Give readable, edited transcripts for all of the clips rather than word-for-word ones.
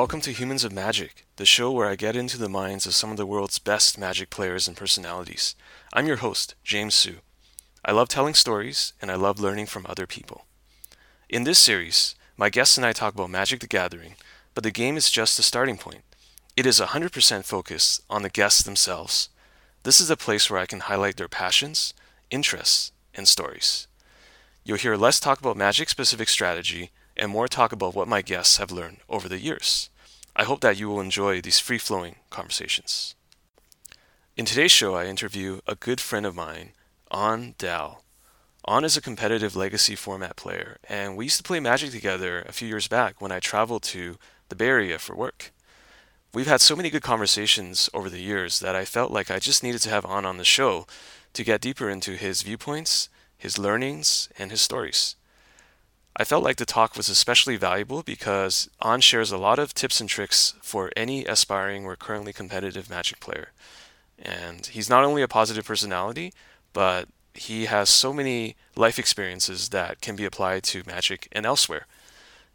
Welcome to Humans of Magic, the show where I get into the minds of some of the world's best Magic players and personalities. I'm your host, James Sue. I love telling stories, and I love learning from other people. In this series, my guests and I talk about Magic the Gathering, but the game is just the starting point. It is 100% focused on the guests themselves. This is a place where I can highlight their passions, interests, and stories. You'll hear less talk about Magic-specific strategy, and more talk about what my guests have learned over the years. I hope that you will enjoy these free-flowing conversations. In today's show, I interview a good friend of mine, An Dal. An is a competitive Legacy format player, and we used to play Magic together a few years back when I traveled to the Bay Area for work. We've had so many good conversations over the years that I felt like I just needed to have An on the show to get deeper into his viewpoints, his learnings, and his stories. I felt like the talk was especially valuable because An shares a lot of tips and tricks for any aspiring or currently competitive Magic player. And he's not only a positive personality, but he has so many life experiences that can be applied to Magic and elsewhere.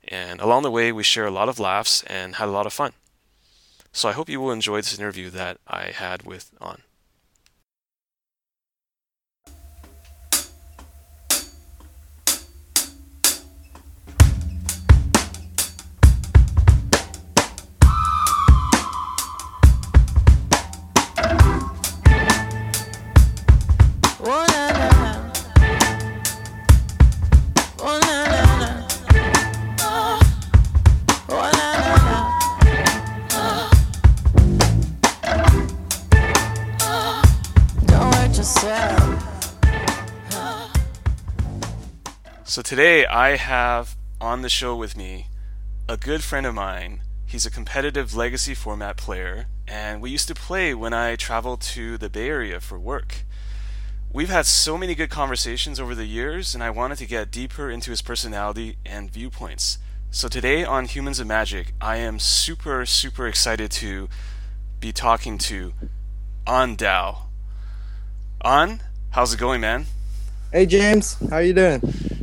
And along the way, we share a lot of laughs and had a lot of fun. So I hope you will enjoy this interview that I had with An. So today I have on the show with me a good friend of mine. He's a competitive Legacy format player, and we used to play when I traveled to the Bay Area for work. We've had so many good conversations over the years, and I wanted to get deeper into his personality and viewpoints. So today on Humans of Magic, I am super excited to be talking to An Dal. An, how's it going, man? Hey James, how you doing?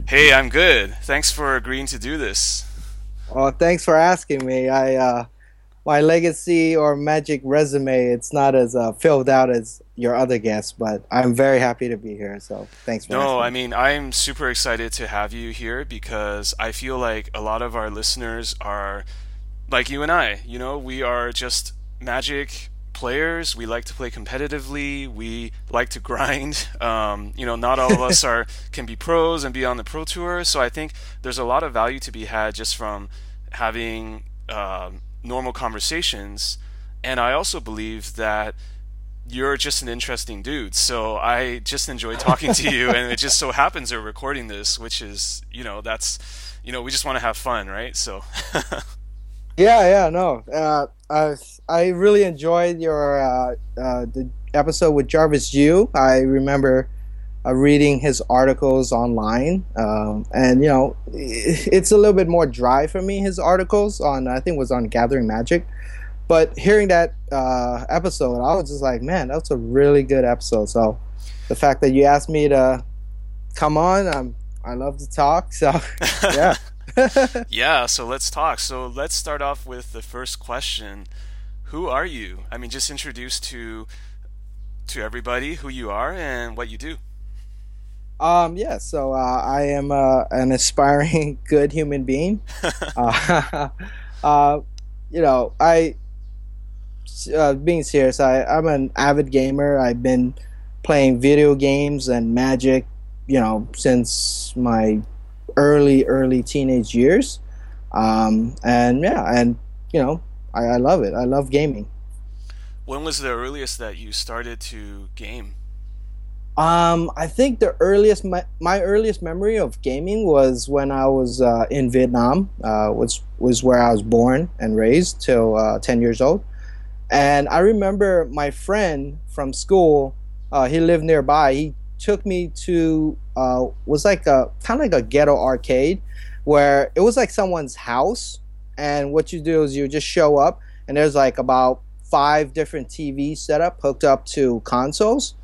Hey, I'm good. Thanks for agreeing to do this. Oh, thanks for asking me. My Legacy or Magic resume, it's not as filled out as your other guests, but I'm very happy to be here, so thanks for asking. No, I mean, I'm super excited to have you here because I feel like a lot of our listeners are like you and I. You know, we are just Magic players. We like to play competitively. We like to grind. Not all of us can be pros and be on the pro tour. So I think there's a lot of value to be had just from having normal conversations. And I also believe that you're just an interesting dude. So I just enjoy talking to you. And it just so happens we're recording this, which is, we just want to have fun, right? So. No. I really enjoyed your the episode with Jarvis Yu. I remember reading his articles online, and it's a little bit more dry for me. His articles on Gathering Magic, but hearing that episode, I was just like, man, that's a really good episode. So the fact that you asked me to come on, I love to talk. So yeah. Yeah, so let's talk. So let's start off with the first question. Who are you? I mean, just introduce to everybody who you are and what you do. I am an aspiring good human being. Being serious, I'm an avid gamer. I've been playing video games and Magic, since my early teenage years, I love it. I love gaming. When was the earliest that you started to game? I think the earliest my earliest memory of gaming was when I was in Vietnam, which was where I was born and raised till 10 years old. And I remember my friend from school, he lived nearby. He took me to was like a kind of like a ghetto arcade where it was like someone's house, and what you do is you just show up and there's like about 5 different TVs set up, hooked up to consoles.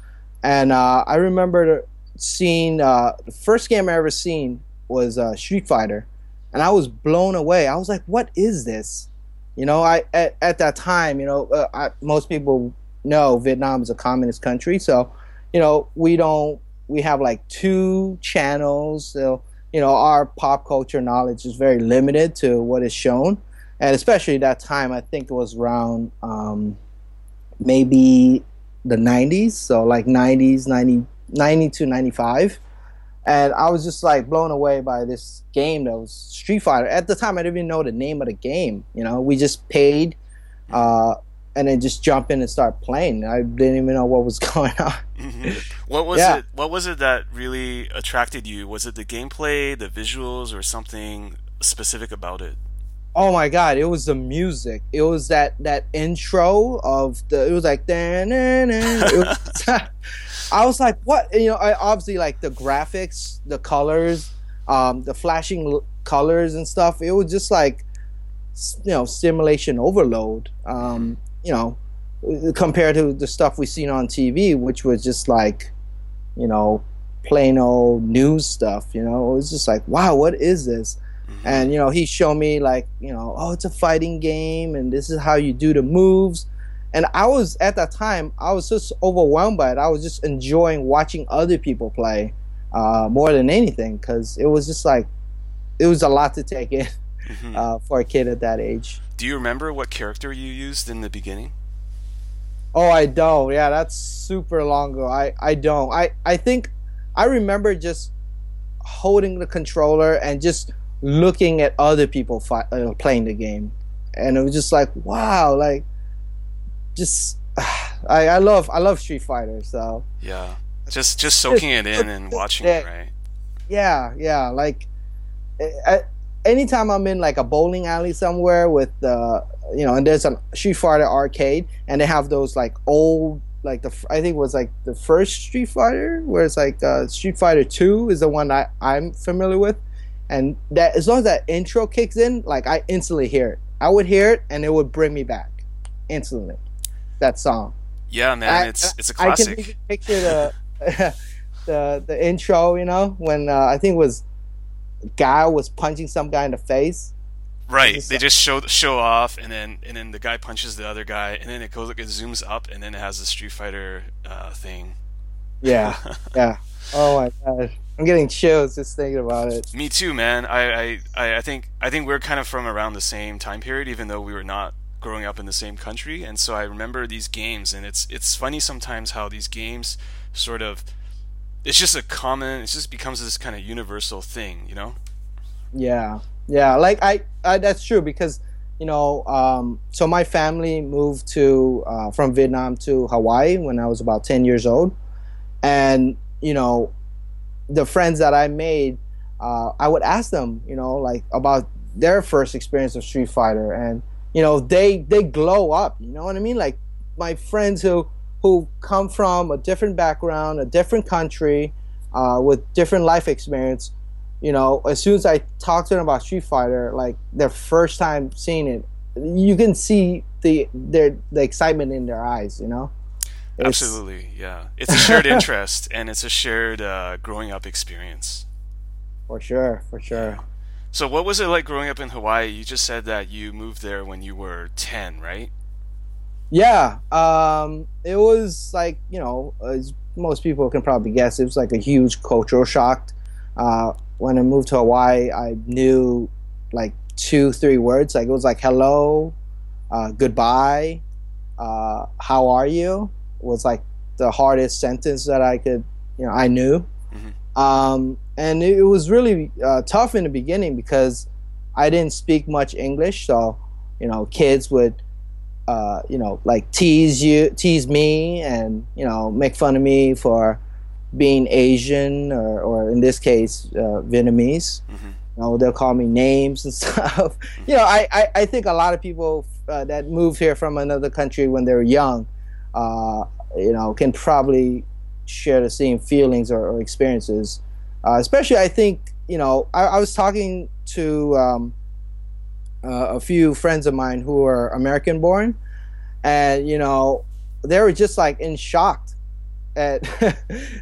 And I remember seeing the first game I ever seen was Street Fighter, and I was blown away. I was like, what is this? You know, at that time, you know, most people know Vietnam is a communist country, so, you know, we have like 2 channels, so, you know, our pop culture knowledge is very limited to what is shown, and especially that time, I think it was around maybe the 90s, so like 90s, 92, 95, and I was just like blown away by this game that was Street Fighter. At the time, I didn't even know the name of the game, you know, we just paid and then just jump in and start playing. I didn't even know what was going on. Mm-hmm. What was it that really attracted you? Was it the gameplay, the visuals, or something specific about it? Oh my God, it was the music. It was that intro of the, it was like, I was like, what? You know, I obviously like the graphics, the colors, the flashing colors and stuff. It was just like, you know, simulation overload, you know, compared to the stuff we've seen on TV, which was just like, you know, plain old news stuff, you know. It was just like, wow, what is this? Mm-hmm. And, you know, he showed me like, you know, oh, it's a fighting game and this is how you do the moves. And I was, at that time, I was just overwhelmed by it. I was just enjoying watching other people play more than anything, because it was just like, it was a lot to take in. Mm-hmm. For a kid at that age. Do you remember what character you used in the beginning? Oh, I don't. Yeah, that's super long ago. I don't. I think I remember just holding the controller and just looking at other people playing the game. And it was just like, wow, like, just, I love Street Fighter, so. Yeah, just soaking it in and watching it, right? Yeah, yeah, like, anytime I'm in like a bowling alley somewhere with you know, and there's a Street Fighter arcade, and they have those like old, like the, I think it was like the first Street Fighter, where it's like Street Fighter 2 is the one I'm familiar with, and that, as long as that intro kicks in, like I instantly hear it. I would hear it, and it would bring me back instantly. That song. Yeah, man, it's a classic. I can even picture the intro, you know, when I think it was. Guy was punching some guy in the face. Right. Just, they just show off, and then the guy punches the other guy, and then it goes, it zooms up, and then it has the Street Fighter thing. Yeah. Yeah. Oh my God, I'm getting chills just thinking about it. Me too, man. I think we're kind of from around the same time period, even though we were not growing up in the same country, and so I remember these games, and it's funny sometimes how these games sort of. It's just a common. It just becomes this kind of universal thing, you know. Yeah, yeah. Like I that's true, because you know. So my family moved to from Vietnam to Hawaii when I was about 10 years old, and you know, the friends that I made, I would ask them, you know, like about their first experience of Street Fighter, and you know, they glow up. You know what I mean? Like my friends who come from a different background, a different country, with different life experience, you know, as soon as I talk to them about Street Fighter, like their first time seeing it, you can see the excitement in their eyes, you know? Absolutely, yeah. It's a shared interest, and it's a shared growing up experience. For sure, for sure. Yeah. So what was it like growing up in Hawaii? You just said that you moved there when you were 10, right? Yeah, it was like, you know, as most people can probably guess, it was like a huge cultural shock. When I moved to Hawaii, I knew like 2-3 words. Like it was like hello, goodbye, how are you? Was like the hardest sentence that I could, you know, I knew. Mm-hmm. And it was really tough in the beginning because I didn't speak much English, so you know, kids would. You know, like tease me, and you know, make fun of me for being Asian or in this case, Vietnamese. Mm-hmm. You know, they'll call me names and stuff. You know, I think a lot of people that moved here from another country when they were young, you know, can probably share the same feelings or experiences. Especially, I think, you know, I was talking to. A few friends of mine who are American born, and you know, they were just like in shock at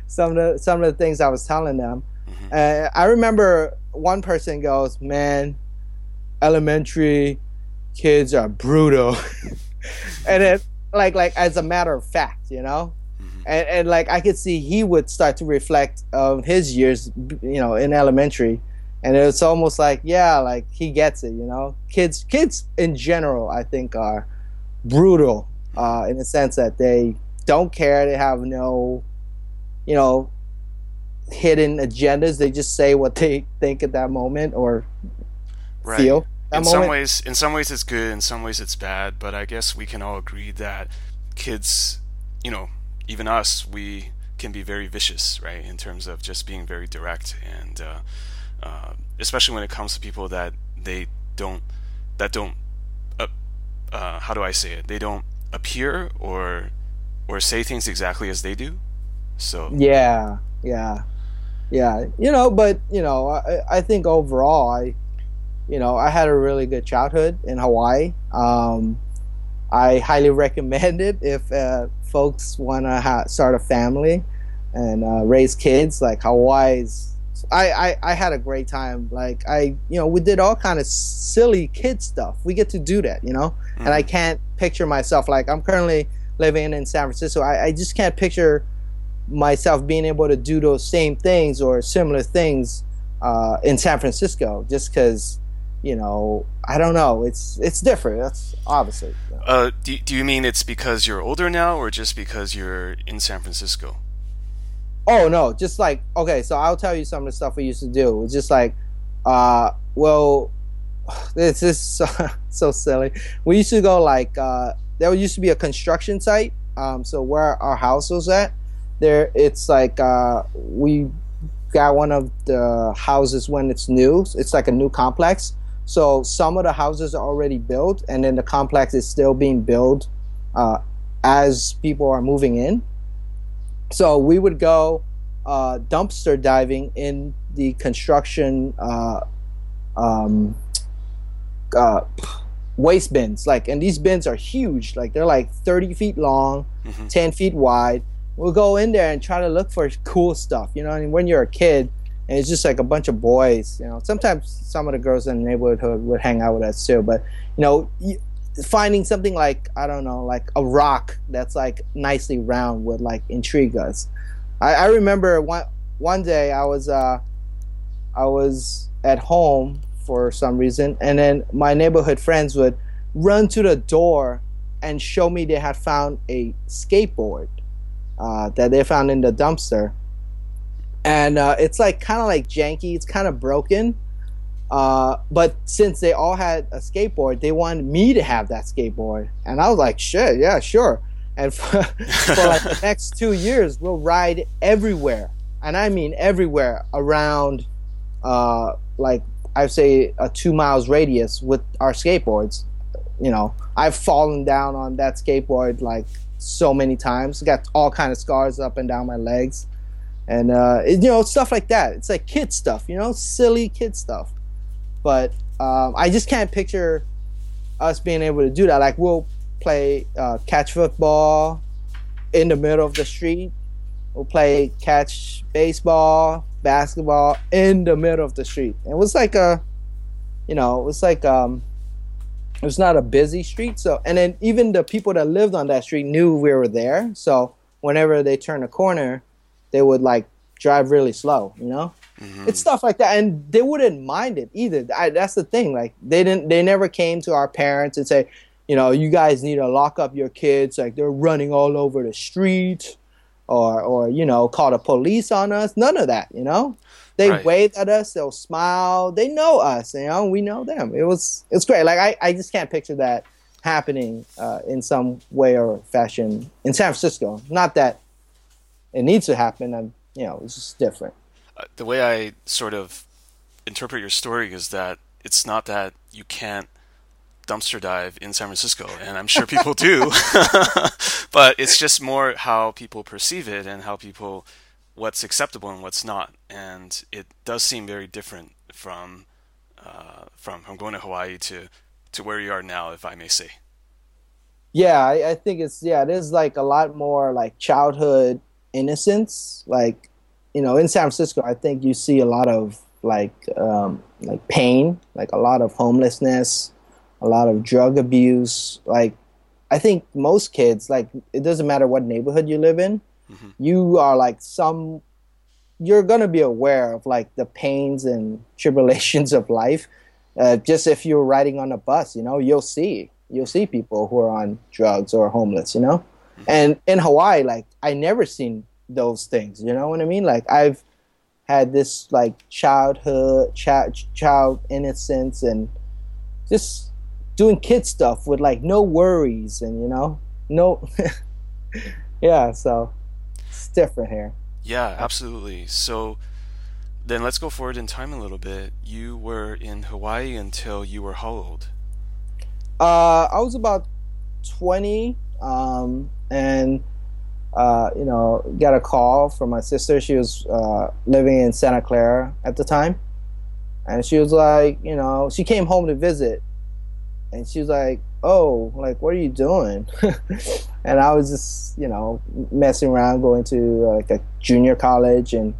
some of the things I was telling them. Mm-hmm. I remember one person goes, man, elementary, kids are brutal. And then like as a matter of fact, you know? Mm-hmm. And like I could see he would start to reflect on his years, you know, in elementary. And it's almost like, yeah, like he gets it, you know. Kids in general, I think, are brutal in the sense that they don't care. They have no, you know, hidden agendas. They just say what they think at that moment or right. feel. In some ways, it's good. In some ways, it's bad. But I guess we can all agree that kids, you know, even us, we can be very vicious, right? In terms of just being very direct and. Especially when it comes to people that don't appear or say things exactly as they do. So yeah, you know. But you know, I think overall, I had a really good childhood in Hawaii. I highly recommend it if folks want to start a family and raise kids. Like Hawaii's. I had a great time. Like we did all kind of silly kid stuff. We get to do that, you know. Mm. And I can't picture myself. Like I'm currently living in San Francisco. I just can't picture myself being able to do those same things or similar things in San Francisco. Just because, you know, I don't know. It's different. That's obviously. You know. Do you mean it's because you're older now, or just because you're in San Francisco? Oh, no, just like, okay, so I'll tell you some of the stuff we used to do. It's just like, this is so silly. We used to go like, there used to be a construction site, so where our house was at, there it's like we got one of the houses when it's new. It's like a new complex. So some of the houses are already built, and then the complex is still being built as people are moving in. So we would go dumpster diving in the construction waste bins. Like, and these bins are huge. Like, they're like 30 feet long, 10 feet wide. We'll go in there and try to look for cool stuff, you know. And when you're a kid, and it's just like a bunch of boys, you know. Sometimes some of the girls in the neighborhood would hang out with us too. But, you know, finding something like, I don't know, like a rock that's like nicely round would like intrigue us. I remember one day I was at home for some reason, and then my neighborhood friends would run to the door and show me they had found a skateboard that they found in the dumpster. And it's like kind of like janky, it's kind of broken. But since they all had a skateboard, they wanted me to have that skateboard, and I was like, "Shit, yeah, sure." And for like the next 2 years, we'll ride everywhere, and I mean everywhere around, like I say, a 2 miles radius with our skateboards. You know, I've fallen down on that skateboard like so many times. Got all kind of scars up and down my legs, and you know, stuff like that. It's like kid stuff, you know, silly kid stuff. But I just can't picture us being able to do that. Like, we'll play catch football in the middle of the street. We'll play catch baseball, basketball in the middle of the street. And it was like it was not a busy street. So, and then even the people that lived on that street knew we were there. So whenever they turned a corner, they would like drive really slow, you know? Mm-hmm. It's stuff like that, and they wouldn't mind it either. That's the thing. Like, they never came to our parents and say, you know, you guys need to lock up your kids. Like, they're running all over the street, or you know, call the police on us. None of that. You know, they right. wave at us. They'll smile. They know us. You know, we know them. It's great. Like, I just can't picture that happening in some way or fashion in San Francisco. Not that it needs to happen. And you know, it's just different. The way I sort of interpret your story is that it's not that you can't dumpster dive in San Francisco, and I'm sure people do, but it's just more how people perceive it and how people, what's acceptable and what's not. And it does seem very different from going to Hawaii to where you are now, if I may say. Yeah, I think there's like a lot more like childhood innocence, like, you know, in San Francisco, I think you see a lot of like pain, like a lot of homelessness, a lot of drug abuse. Like, I think most kids, like, it doesn't matter what neighborhood you live in, mm-hmm. you are like you're going to be aware of like the pains and tribulations of life. Just if you're riding on a bus, you know, you'll see people who are on drugs or homeless, you know? Mm-hmm. And in Hawaii, like, I never seen those things, you know what I mean? Like, I've had this like child innocence and just doing kid stuff with like no worries and, you know, no. Yeah, so it's different here. Yeah, absolutely. So then let's go forward in time a little bit. You were in Hawaii until you were how old? I was about 20, and you know, got a call from my sister. She was living in Santa Clara at the time, and she was like, you know, she came home to visit, and she was like, "Oh, like, what are you doing?" And I was just, you know, messing around, going to like a junior college and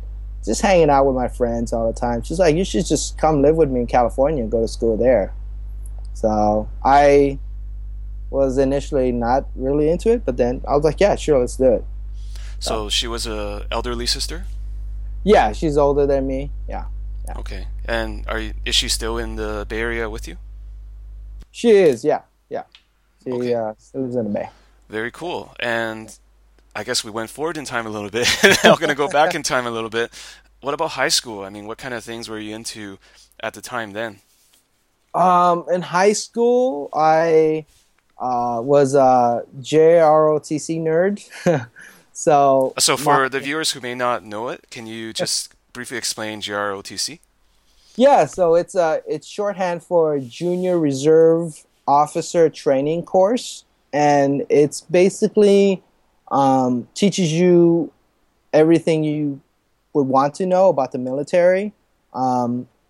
just hanging out with my friends all the time. She's like, "You should just come live with me in California and go to school there." So I was initially not really into it, but then I was like, yeah, sure, let's do it. So she was a elderly sister? Yeah, she's older than me. Yeah. Okay. And is she still in the Bay Area with you? She is, yeah. She still lives in the Bay. Very cool. And I guess we went forward in time a little bit. Now we're going to go back in time a little bit. What about high school? I mean, what kind of things were you into at the time then? In high school, I was a JROTC nerd. So for the viewers who may not know it, can you just briefly explain JROTC? Yeah, so it's shorthand for Junior Reserve Officer Training Course, and it's basically teaches you everything you would want to know about the military.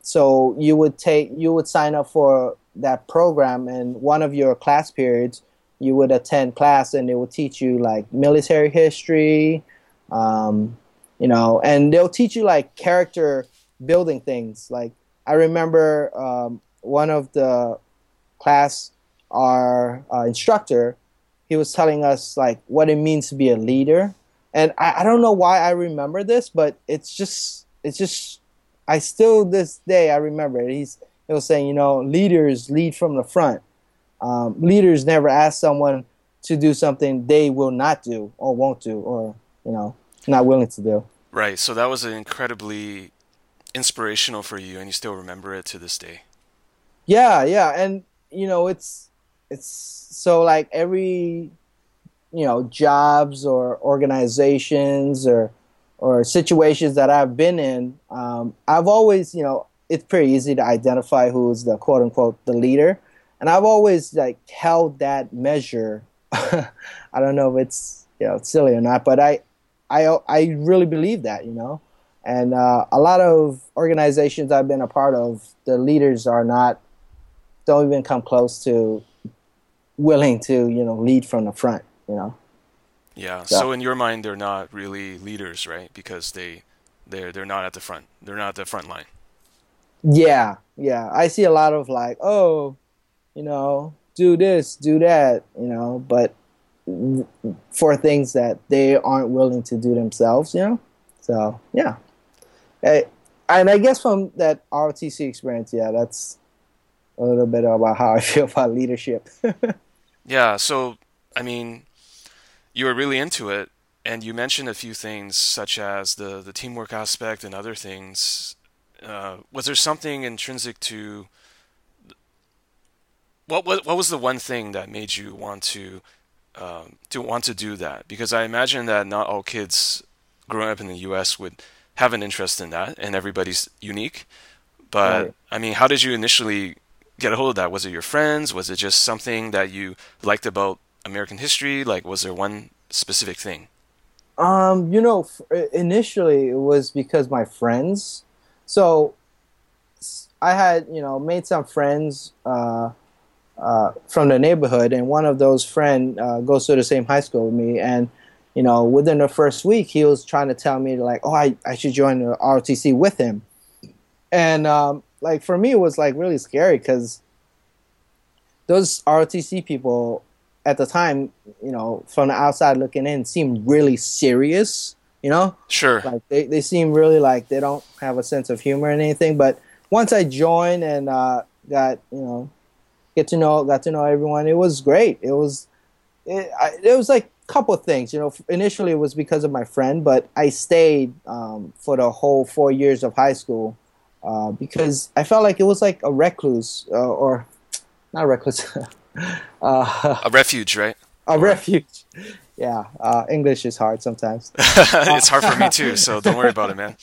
So you would sign up for that program, and one of your class periods, you would attend class, and they will teach you like military history, you know, and they'll teach you like character building things. Like I remember one of the class, our instructor, he was telling us like what it means to be a leader, and I don't know why I remember this, but it's just. I still, this day, I remember it. He was saying, you know, leaders lead from the front. Leaders never ask someone to do something they will not do or won't do or, you know, not willing to do. Right. So that was incredibly inspirational for you, and you still remember it to this day. Yeah. And, you know, it's so like every, you know, jobs or organizations or situations that I've been in, I've always, you know, it's pretty easy to identify who's the quote unquote the leader. And I've always like held that measure. I don't know if it's, you know, silly or not, but I really believe that, you know, and a lot of organizations I've been a part of, the leaders don't even come close to willing to, you know, lead from the front, you know. Yeah, so in your mind, they're not really leaders, right? Because they're not at the front. They're not at the front line. Yeah. I see a lot of like, oh, you know, do this, do that, you know, but for things that they aren't willing to do themselves, you know? So, yeah. And I guess from that ROTC experience, yeah, that's a little bit about how I feel about leadership. Yeah, so, I mean, you were really into it, and you mentioned a few things such as the teamwork aspect and other things. Was there something intrinsic to what was the one thing that made you want to do that? Because I imagine that not all kids growing up in the U.S. would have an interest in that, and everybody's unique. But right. I mean, how did you initially get a hold of that? Was it your friends? Was it just something that you liked about American history? Like, was there one specific thing? You know, initially it was because my friends. So I had, you know, made some friends from the neighborhood, and one of those friends goes to the same high school with me, and, you know, within the first week, he was trying to tell me, like, oh, I should join the ROTC with him. And, like, for me, it was, like, really scary because those RTC people at the time, you know, from the outside looking in, seemed really serious, you know? Sure. Like they seem really like they don't have a sense of humor and anything. But once I joined and got to know everyone, it was great. It was like a couple of things, you know. Initially, it was because of my friend, but I stayed for the whole 4 years of high school because I felt like it was like a recluse or not recluse. A refuge, right? A refuge. Yeah. English is hard sometimes. It's hard for me too, so don't worry about it, man.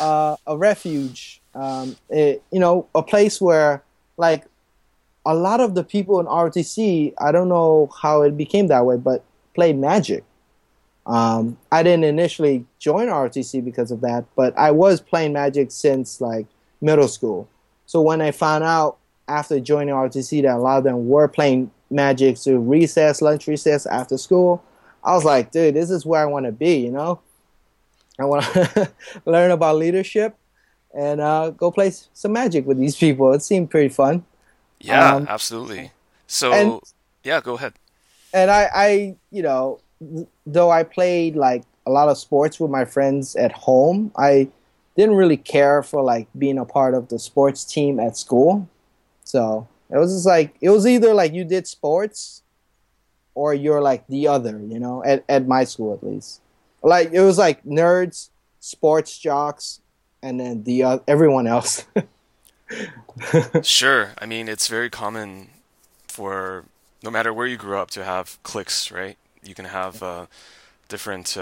A refuge. A place where, like, a lot of the people in RTC, I don't know how it became that way, but played Magic. I didn't initially join RTC because of that, but I was playing Magic since, like, middle school. So when I found out after joining RTC that a lot of them were playing Magic through recess, lunch recess, after school, I was like, dude, this is where I want to be, you know? I want to learn about leadership and go play some Magic with these people. It seemed pretty fun. Yeah, absolutely. So, go ahead. And I though I played, like, a lot of sports with my friends at home, I didn't really care for, like, being a part of the sports team at school. So it was just like, it was either, like, you did sports or you're, like, the other, you know, at my school at least. Like, it was, like, nerds, sports jocks, and then everyone else. Sure. I mean, it's very common for no matter where you grew up to have cliques, right? You can have different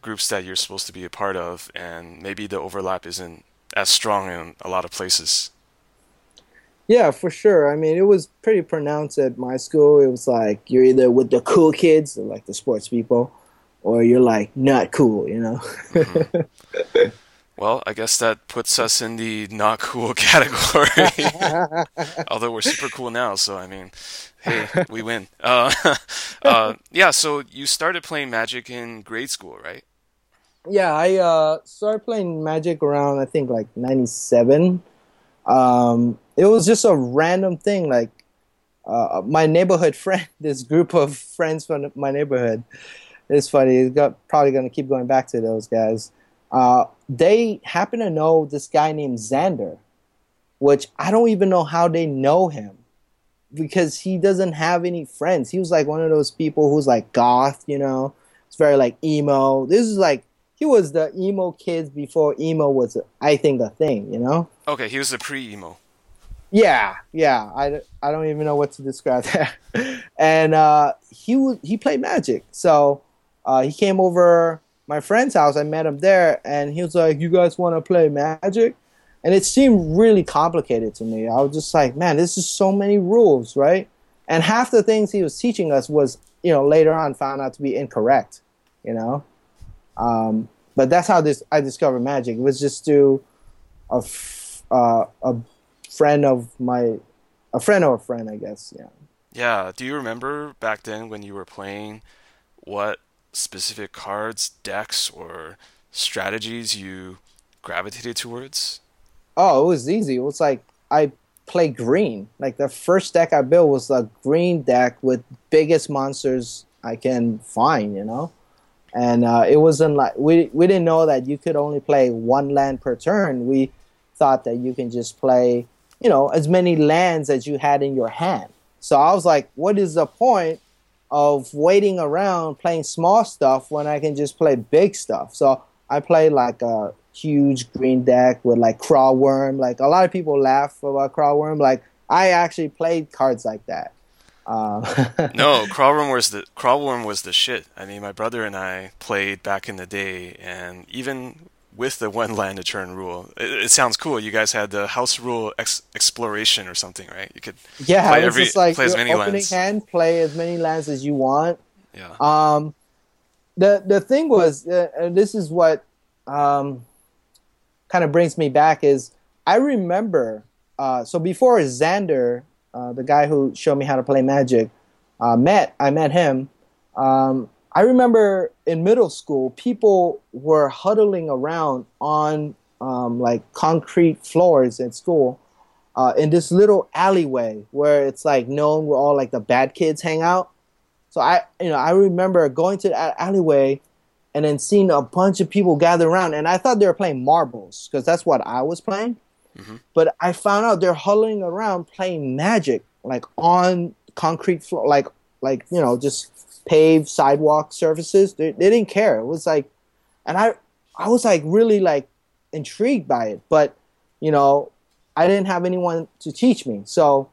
groups that you're supposed to be a part of, and maybe the overlap isn't as strong in a lot of places. Yeah, for sure. I mean, it was pretty pronounced at my school. It was like you're either with the cool kids, or like the sports people, or you're like not cool, you know? Mm-hmm. Well, I guess that puts us in the not cool category, although we're super cool now. So, I mean, hey, we win. So you started playing Magic in grade school, right? Yeah, I started playing Magic around, I think, like 97. It was just a random thing. Like my neighborhood friend, this group of friends from my neighborhood. It's funny. Probably going to keep going back to those guys. They happen to know this guy named Xander, which I don't even know how they know him because he doesn't have any friends. He was like one of those people who's like goth, you know, it's very like emo. This is like, he was the emo kids before emo was, I think, a thing, you know? Okay, he was the pre-emo. Yeah. I don't even know what to describe that. And he played Magic. So he came over my friend's house. I met him there, and he was like, you guys want to play Magic? And it seemed really complicated to me. I was just like, man, this is so many rules, right? And half the things he was teaching us was, you know, later on found out to be incorrect, you know? But that's how I discovered Magic. It was just through a friend of a friend, I guess, yeah. Yeah, do you remember back then when you were playing what specific cards, decks, or strategies you gravitated towards? Oh, it was easy. It was like I play green. Like the first deck I built was a green deck with biggest monsters I can find, you know? And it wasn't like we didn't know that you could only play one land per turn. We thought that you can just play, you know, as many lands as you had in your hand. So I was like, what is the point of waiting around playing small stuff when I can just play big stuff? So I played like a huge green deck with like Crawlworm. Like a lot of people laugh about Crawlworm. Like I actually played cards like that. No, Crawlworm was the shit. I mean, my brother and I played back in the day, and even with the one land a turn rule, it sounds cool. You guys had the house rule exploration or something, right? You could play as many lands. Hand, play as many lands as you want. Yeah. The thing was, this is what kind of brings me back is I remember. So before Xander, the guy who showed me how to play Magic, I met him. I remember in middle school, people were huddling around on like concrete floors at school, in this little alleyway where it's like known where all like the bad kids hang out. So I remember going to that alleyway and then seeing a bunch of people gather around, and I thought they were playing marbles because that's what I was playing. Mm-hmm. But I found out they're huddling around playing Magic, like on concrete floor, like you know, just paved sidewalk surfaces. They didn't care. It was like, and I was like really like intrigued by it, but you know, I didn't have anyone to teach me, so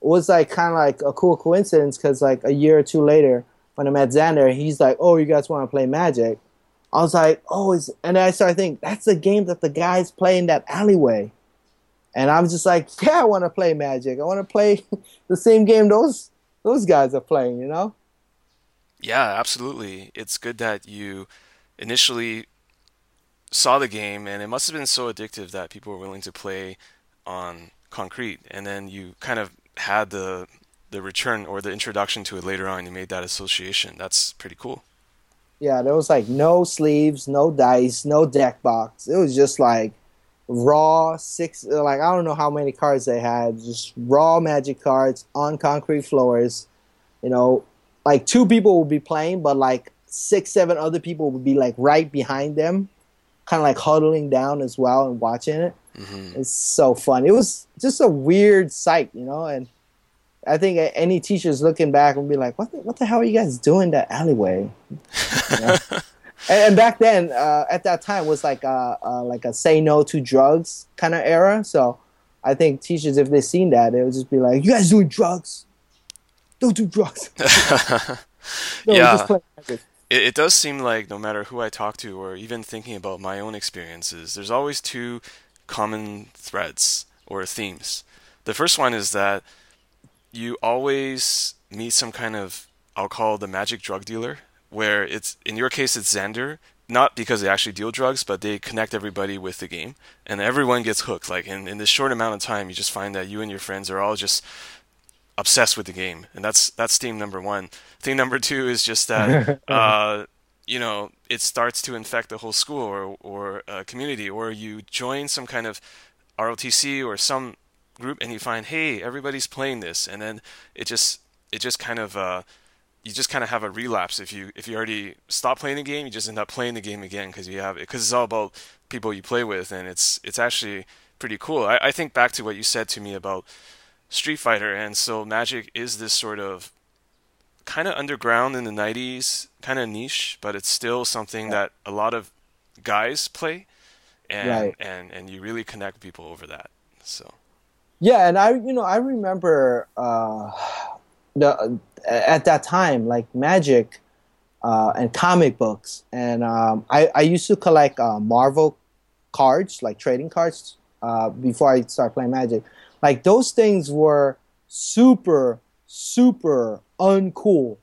it was like kind of like a cool coincidence because like a year or two later, when I met Xander, he's like, "Oh, you guys want to play Magic?" I was like, "Oh," and then I started thinking that's the game that the guys play in that alleyway, and I'm just like, "Yeah, I want to play Magic. I want to play the same game those guys are playing," you know? Yeah, absolutely. It's good that you initially saw the game, and it must have been so addictive that people were willing to play on concrete, and then you kind of had the return or the introduction to it later on. You made that association. That's pretty cool. Yeah, there was like no sleeves, no dice, no deck box. It was just like raw six, like I don't know how many cards they had, just raw Magic cards on concrete floors. You know, like two people would be playing, but like 6-7 other people would be like right behind them, kind of like huddling down as well and watching it. Mm-hmm. It's so fun. It was just a weird sight, you know, and I think any teachers looking back would be like, what the hell are you guys doing that alleyway? You know? And back then, at that time, was like a say no to drugs kind of era. So I think teachers, if they seen that, they would just be like, "You guys doing drugs? Don't do drugs." No, yeah, it does seem like no matter who I talk to, or even thinking about my own experiences, there's always two common threads or themes. The first one is that you always meet some kind of, I'll call the Magic drug dealer, where it's, in your case, it's Xander, not because they actually deal drugs, but they connect everybody with the game, and everyone gets hooked. Like, in this short amount of time, you just find that you and your friends are all just obsessed with the game, and that's theme number one. Theme number two is just that, you know, it starts to infect the whole school or a community, or you join some kind of ROTC or some group, and you find, hey, everybody's playing this, and then it just kind of you just kind of have a relapse. If you already stop playing the game, you just end up playing the game again because it's all about people you play with, and it's actually pretty cool. I think back to what you said to me about Street Fighter, and so Magic is this sort of kind of underground in the 90s, kind of niche, but it's still something that a lot of guys play, and and you really connect people over that. So. Yeah, and I remember at that time, like Magic and comic books, and I used to collect Marvel cards, like trading cards, before I started playing Magic. Like those things were super, super uncool.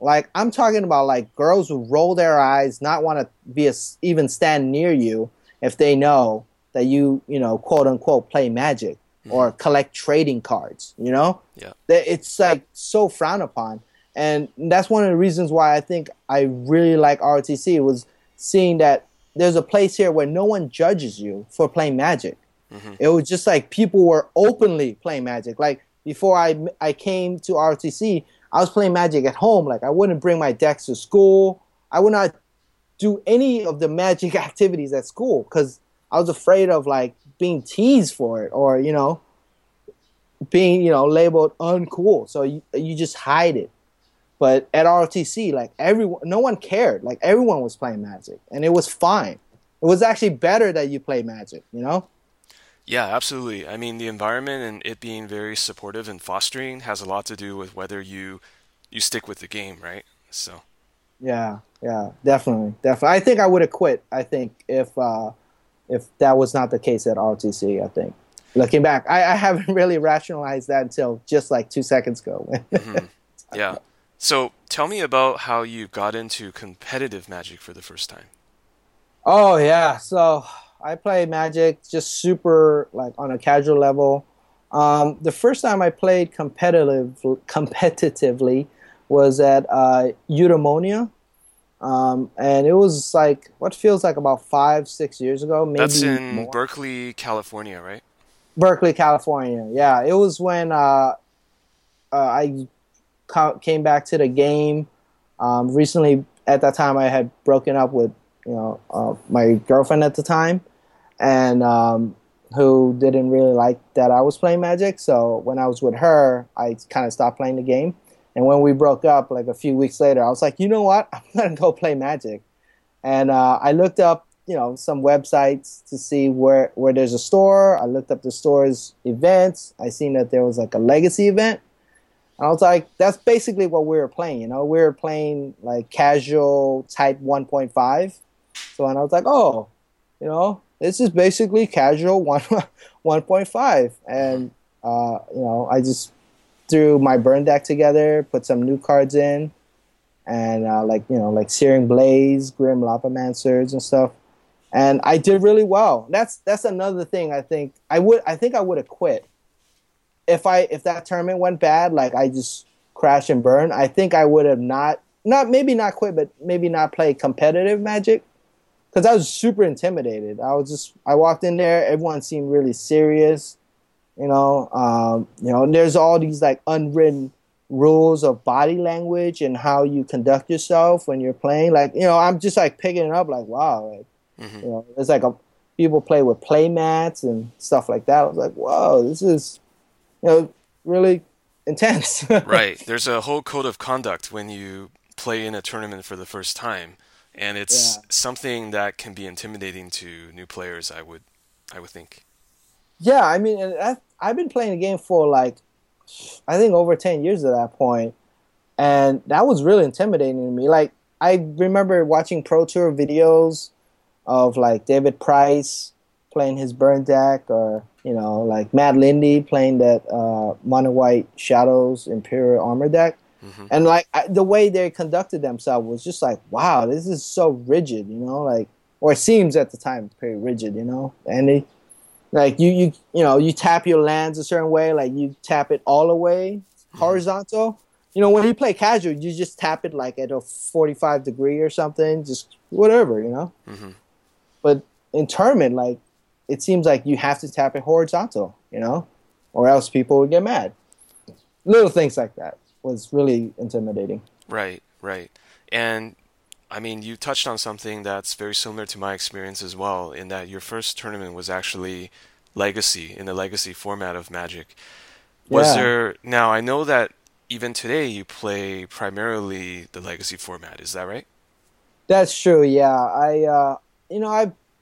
Like I'm talking about like girls would roll their eyes, not want to even stand near you if they know that you know, quote unquote, play Magic. Or collect trading cards, you know? Yeah. It's like so frowned upon. And that's one of the reasons why I think I really like ROTC, was seeing that there's a place here where no one judges you for playing Magic. Mm-hmm. It was just like people were openly playing Magic. Like before I came to ROTC, I was playing Magic at home. Like I wouldn't bring my decks to school. I would not do any of the Magic activities at school because I was afraid of like being teased for it, or you know, being, you know, labeled uncool. So you just hide it. But at ROTC, like no one cared. Like everyone was playing Magic, and it was fine. It was actually better that you play Magic, you know? Yeah, absolutely. I mean, the environment and it being very supportive and fostering has a lot to do with whether you stick with the game, right? So. Yeah, definitely. I think I would have quit. I think if that was not the case at ROTC, I think. Looking back, I haven't really rationalized that until just like 2 seconds ago. Mm-hmm. Yeah. So tell me about how you got into competitive Magic for the first time. Oh, yeah. So I play Magic just super like on a casual level. The first time I played competitively was at Eudaimonia. And it was like what feels like about 5-6 years ago, maybe. That's in more. Berkeley, California, right? Berkeley, California. Yeah, it was when I came back to the game. Recently, at that time, I had broken up with my girlfriend at the time, and who didn't really like that I was playing Magic. So when I was with her, I kind of stopped playing the game. And when we broke up, like a few weeks later, I was like, you know what? I'm gonna go play Magic. And I looked up, some websites to see where there's a store. I looked up the store's events. I seen that there was like a Legacy event. And I was like, that's basically what we were playing, We were playing like casual type 1.5. So and I was like, oh, this is basically casual 1.5. And, I just threw my burn deck together, put some new cards in, and like Searing Blaze, Grim Lopomancers and stuff. And I did really well. That's another thing I think I would have quit. If that tournament went bad, like I just crashed and burned, I think I would have maybe not quit, but maybe not play competitive Magic. Because I was super intimidated. I walked in there. Everyone seemed really serious, And there's all these like unwritten rules of body language and how you conduct yourself when you're playing. Like, I'm just like picking it up. Like, wow, there's like people play with play mats and stuff like that. I was like, whoa, this is, really intense. Right. There's a whole code of conduct when you play in a tournament for the first time. And it's something that can be intimidating to new players, I would think. Yeah, I mean, I've been playing the game for like, I think over 10 years at that point. And that was really intimidating to me. Like, I remember watching Pro Tour videos of like David Price playing his burn deck or, like Matt Lindy playing that mono-white Shadows Imperial Armor deck. Mm-hmm. And like the way they conducted themselves was just like, wow, this is so rigid, or it seems at the time pretty rigid, And they, like you tap your lands a certain way, like you tap it all the way horizontal. When you play casual, you just tap it like at a 45 degree or something, just whatever, Mm-hmm. But in tournament, like it seems like you have to tap it horizontal, or else people would get mad. Little things like that. Was really intimidating. Right. And, I mean, you touched on something that's very similar to my experience as well, in that your first tournament was actually Legacy, in the Legacy format of Magic. Now, I know that even today you play primarily the Legacy format. Is that right? That's true, yeah. I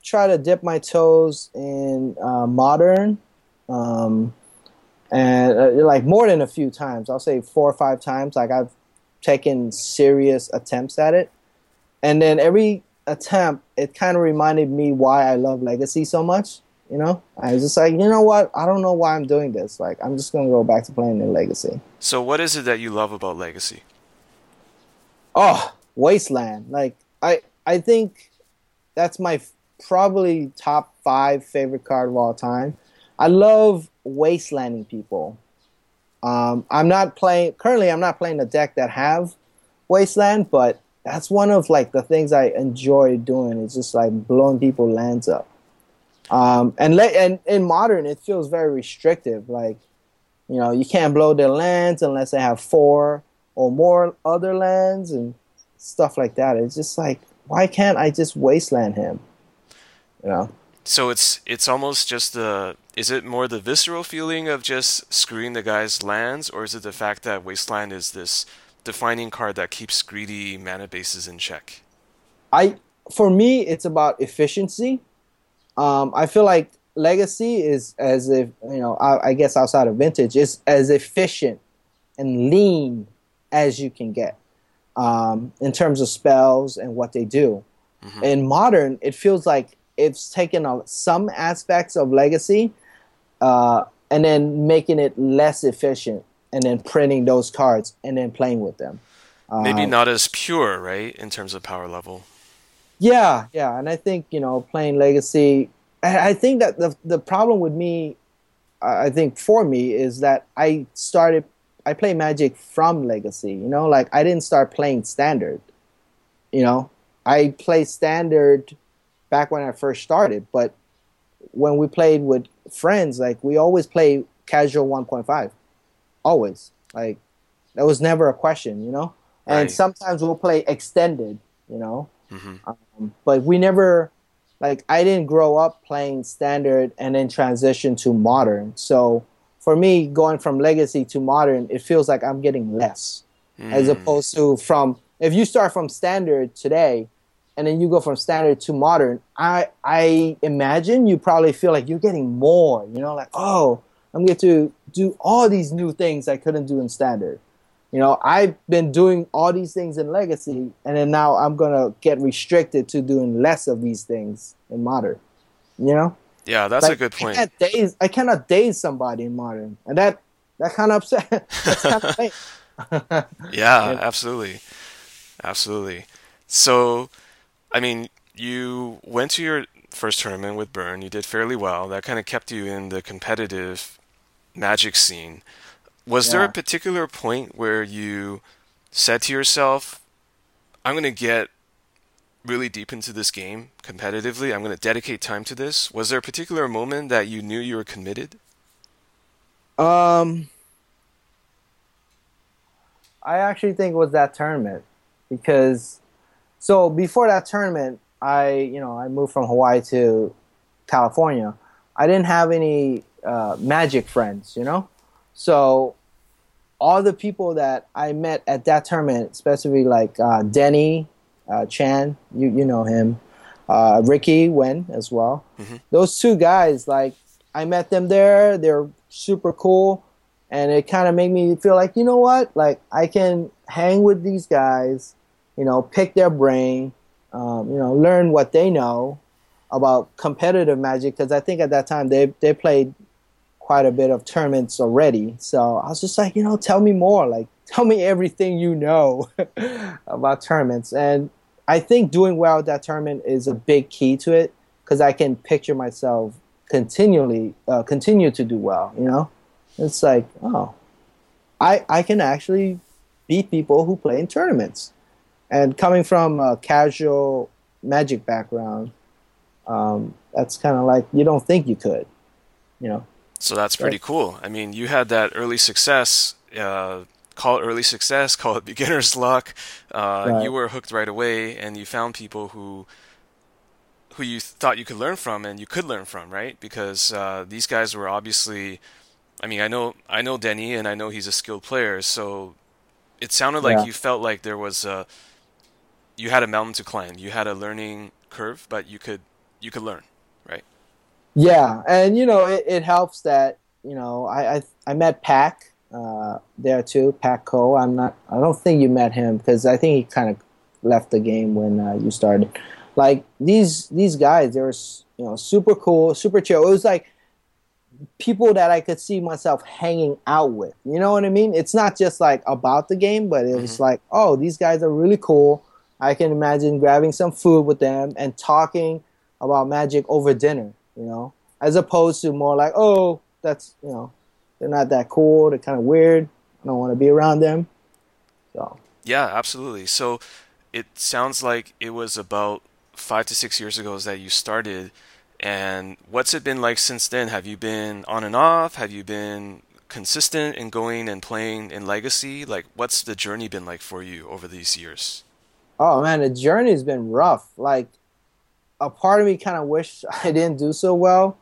try to dip my toes in Modern, and like more than a few times, I'll say 4 or 5 times, like I've taken serious attempts at it. And then every attempt, it kind of reminded me why I love Legacy so much, I was just like, you know what? I don't know why I'm doing this. Like, I'm just going to go back to playing in Legacy. So what is it that you love about Legacy? Oh, Wasteland. Like, I think that's my probably top 5 favorite card of all time. I love wastelanding people. I'm not playing a deck that have wasteland, but that's one of like the things I enjoy doing. It's just like blowing people lands up. And in Modern, it feels very restrictive. Like, you can't blow their lands unless they have 4 or more other lands and stuff like that. It's just like, why can't I just wasteland him? So it's almost just is it more the visceral feeling of just screwing the guy's lands, or is it the fact that Wasteland is this defining card that keeps greedy mana bases in check? For me, it's about efficiency. I feel like Legacy is as if, I guess outside of Vintage, is as efficient and lean as you can get in terms of spells and what they do. Mm-hmm. In Modern, it feels like it's taken some aspects of Legacy and then making it less efficient and then printing those cards and then playing with them. Maybe not as pure, right, in terms of power level. Yeah. And I think, playing Legacy, I think that the problem with me, I think for me, is that I play Magic from Legacy, Like, I didn't start playing Standard, I play Standard back when I first started, but when we played with friends, like, we always play casual 1.5. Always. Like, that was never a question, you know? Right. And sometimes we'll play extended, you know? Mm-hmm. But we never, like, I didn't grow up playing standard and then transition to modern. So for me, going from legacy to modern, it feels like I'm getting less. Mm. As opposed to from, if you start from standard today, and then you go from standard to modern, I imagine you probably feel like you're getting more, you know, like, oh, I'm going to do all these new things I couldn't do in standard. You know, I've been doing all these things in legacy, and then now I'm going to get restricted to doing less of these things in modern, you know? Yeah, that's like, a good point. I cannot daze somebody in modern, and that kind of upset. That's kind of thing. Yeah, yeah, absolutely. Absolutely. So, I mean, you went to your first tournament with Burn. You did fairly well. That kind of kept you in the competitive Magic scene. Was there a particular point where you said to yourself, I'm going to get really deep into this game competitively. I'm going to dedicate time to this. Was there a particular moment that you knew you were committed? I actually think it was that tournament because... So before that tournament, I moved from Hawaii to California. I didn't have any Magic friends, you know? So all the people that I met at that tournament, especially like Denny Chan, you know him, Ricky Nguyen as well. Mm-hmm. Those two guys, like, I met them there. They're super cool. And it kind of made me feel like, you know what? Like, I can hang with these guys, you know, pick their brain, you know, learn what they know about competitive Magic, because I think at that time they played quite a bit of tournaments already. So I was just like, you know, tell me more. Like, tell me everything you know about tournaments. And I think doing well at that tournament is a big key to it, because I can picture myself continue to do well, you know? It's like, oh, I can actually beat people who play in tournaments. And coming from a casual Magic background, that's kind of like, you don't think you could, you know. So that's pretty cool. I mean, you had that early success, call it early success, call it beginner's luck. Right. You were hooked right away, and you found people who you thought you could learn from, and you could learn from, right? Because these guys were obviously, I mean, I know Denny, and I know he's a skilled player, so it sounded like you felt like there was a... You had a mountain to climb. You had a learning curve, but you could learn, right? Yeah, and you know it helps that, you know, I met Pac there too, Pac Co. I don't think you met him, because I think he kind of left the game when you started. Like these guys, they were, you know, super cool, super chill. It was like people that I could see myself hanging out with. You know what I mean? It's not just like about the game, but it was like, oh, these guys are really cool. I can imagine grabbing some food with them and talking about Magic over dinner, you know, as opposed to more like, oh, that's, you know, they're not that cool. They're kind of weird. I don't want to be around them. So. Yeah, absolutely. So it sounds like it was about 5 to 6 years ago that you started. And what's it been like since then? Have you been on and off? Have you been consistent in going and playing in Legacy? Like, what's the journey been like for you over these years? Oh, man, the journey's been rough. Like, a part of me kind of wish I didn't do so well.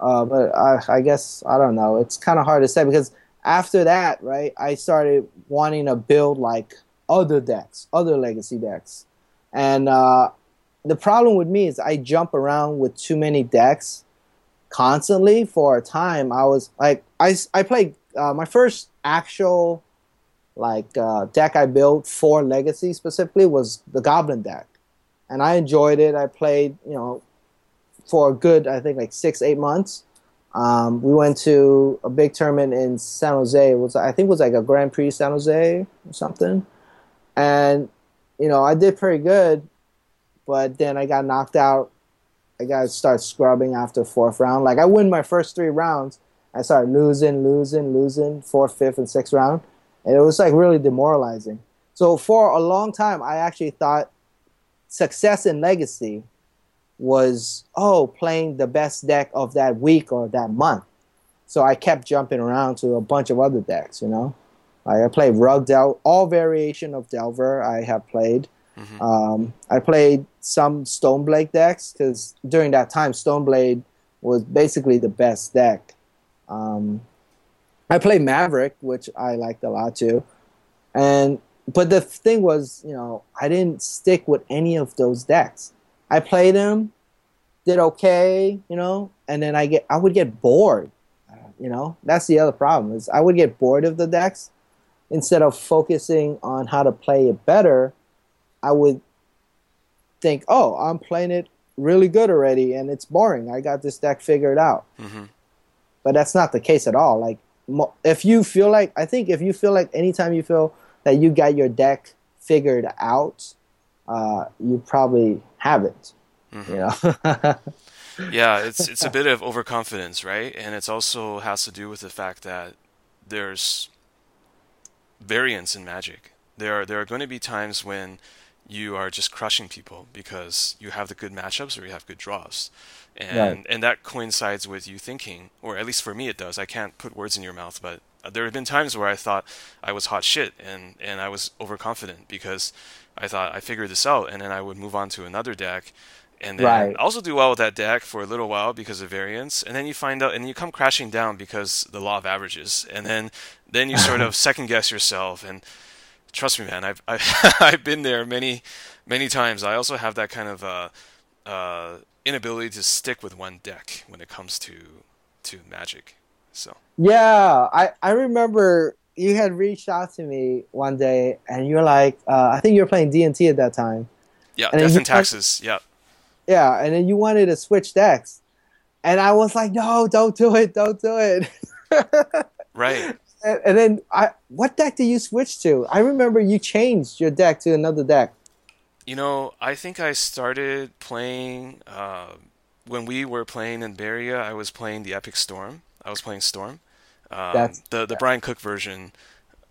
But I guess, I don't know. It's kind of hard to say, because after that, right, I started wanting to build, like, other decks, other Legacy decks. And the problem with me is I jump around with too many decks constantly. For a time, I was, like, I played my first actual... Like deck I built for Legacy specifically was the Goblin deck, and I enjoyed it. I played, you know, for a good, I think, like 6-8 months. We went to a big tournament in San Jose. I think it was like a Grand Prix San Jose or something, and you know I did pretty good, but then I got knocked out. I got to start scrubbing after fourth round. Like I win my first 3 rounds, I started losing fourth, fifth, and sixth round. And it was like really demoralizing. So for a long time, I actually thought success in Legacy was, oh, playing the best deck of that week or that month. So I kept jumping around to a bunch of other decks, you know. I played Rug Delver, all variation of Delver I have played. Mm-hmm. I played some Stoneblade decks because during that time, Stoneblade was basically the best deck. I played Maverick, which I liked a lot too. But the thing was, you know, I didn't stick with any of those decks. I played them, did okay, you know, and then I would get bored. You know, that's the other problem is I would get bored of the decks. Instead of focusing on how to play it better, I would think, oh, I'm playing it really good already and it's boring. I got this deck figured out. Mm-hmm. But that's not the case at all. Like, I think if you feel like anytime you feel that you got your deck figured out, you probably haven't. Mm-hmm. You know? Yeah, it's a bit of overconfidence, right? And it also has to do with the fact that there's variance in Magic. There are going to be times when you are just crushing people because you have the good matchups or you have good draws. And that coincides with you thinking, or at least for me it does. I can't put words in your mouth, but there have been times where I thought I was hot shit and I was overconfident because I thought I figured this out, and then I would move on to another deck. And then also do well with that deck for a little while because of variance. And then you find out, and you come crashing down because the law of averages. And then you sort of second guess yourself. And trust me, man, I've I've been there many, many times. I also have that kind of inability to stick with one deck when it comes to Magic. So yeah, I remember you had reached out to me one day, and you're like, I think you were playing D&T at that time. Yeah, Death and Taxes. Yeah. Yeah, and then you wanted to switch decks. And I was like, no, don't do it. Right. And then, what deck did you switch to? I remember you changed your deck to another deck. You know, I think I started playing, when we were playing in Barria, I was playing the Epic Storm. I was playing Storm, the Brian Cook version.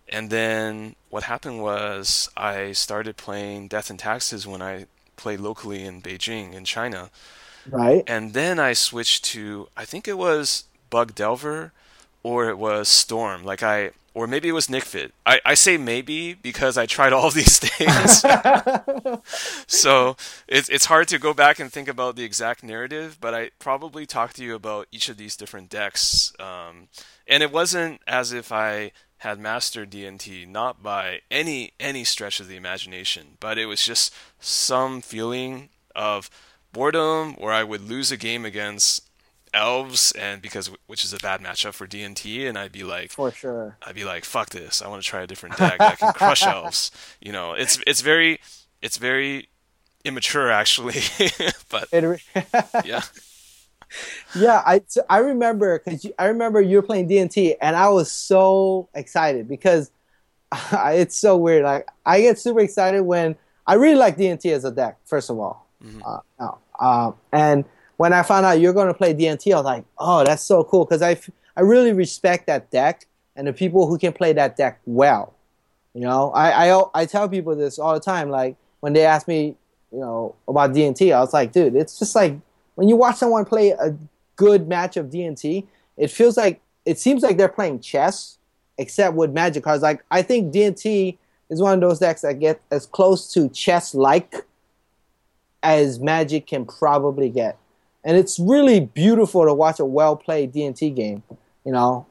And then what happened was I started playing Death and Taxes when I played locally in Beijing, in China. Right. And then I switched to, I think it was Bug Delver or it was Storm. Or maybe it was Nic Fit. I say maybe because I tried all these things. So it's hard to go back and think about the exact narrative, but I probably talked to you about each of these different decks. And it wasn't as if I had mastered D&T, not by any stretch of the imagination, but it was just some feeling of boredom, or I would lose a game against Elves, and which is a bad matchup for D&T, and I'd be like, for sure, fuck this, I want to try a different deck that can crush Elves. You know, it's very immature actually, but yeah. Yeah, I remember because you were playing D&T, and I was so excited because it's so weird. Like, I get super excited when I really like D&T as a deck. First of all, mm-hmm. And when I found out you're going to play D&T, I was like, oh, that's so cool, because I really respect that deck and the people who can play that deck well. You know, I tell people this all the time. Like, when they ask me, you know, about D&T, I was like, dude, it's just like, when you watch someone play a good match of D&T, it seems like they're playing chess, except with Magic cards. Like, I think D&T is one of those decks that get as close to chess-like as Magic can probably get, and it's really beautiful to watch a well-played D&T game. You know,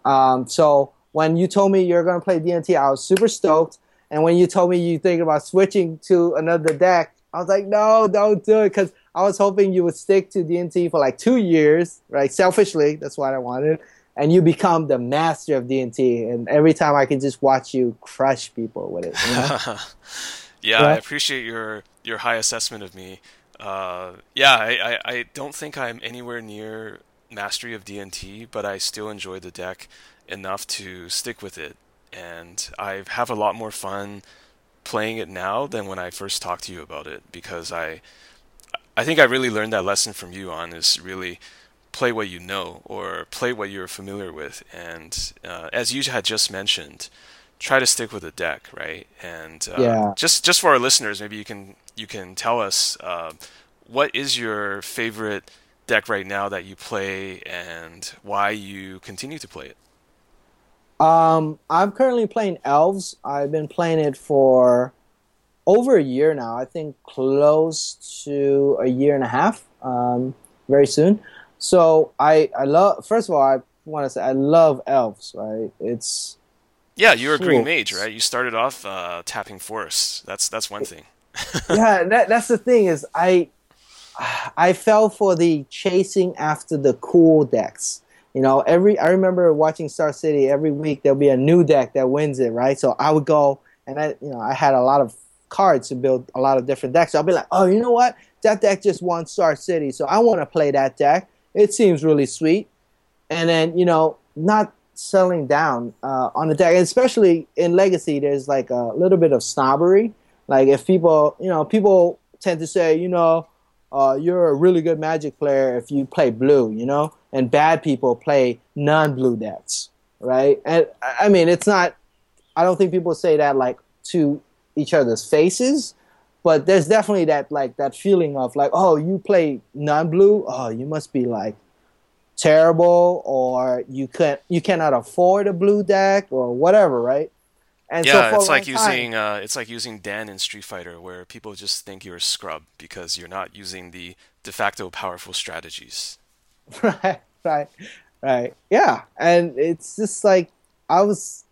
so when you told me you're gonna play D&T, I was super stoked, and when you told me you think about switching to another deck, I was like, no, don't do it, because I was hoping you would stick to D&T for like 2 years, right? Selfishly, that's what I wanted. And you become the master of D&T. And every time I can just watch you crush people with it. You know? Yeah, I appreciate your high assessment of me. I don't think I'm anywhere near mastery of D&T, but I still enjoy the deck enough to stick with it. And I have a lot more fun playing it now than when I first talked to you about it, because I think I really learned that lesson from you on is really play what you know or play what you're familiar with. And as you had just mentioned, try to stick with the deck, right? And just for our listeners, maybe you can tell us what is your favorite deck right now that you play and why you continue to play it? I'm currently playing Elves. I've been playing it for over a year now. I think close to a year and a half, very soon. So I love, first of all, I want to say I love Elves, right? It's... Yeah, you're a green mage, right? You started off tapping forests. That's one thing. Yeah, that's the thing is I fell for the chasing after the cool decks. You know, I remember watching Star City every week. There'll be a new deck that wins it, right? So I would go, and I had a lot of cards to build a lot of different decks. So I'll be like, oh, you know what? That deck just won Star City, so I want to play that deck. It seems really sweet. And then, not settling down on the deck, especially in Legacy. There's like a little bit of snobbery. Like if people tend to say, you're a really good Magic player if you play blue, and bad people play non-blue decks, right? And I mean, I don't think people say that like to each other's faces, but there's definitely that like that feeling of like, oh, you play non-blue, oh, you must be like terrible, or you cannot afford a blue deck or whatever, right? And yeah, so it's like using Dan in Street Fighter, where people just think you're a scrub because you're not using the de facto powerful strategies. Right. Yeah, and it's just like I've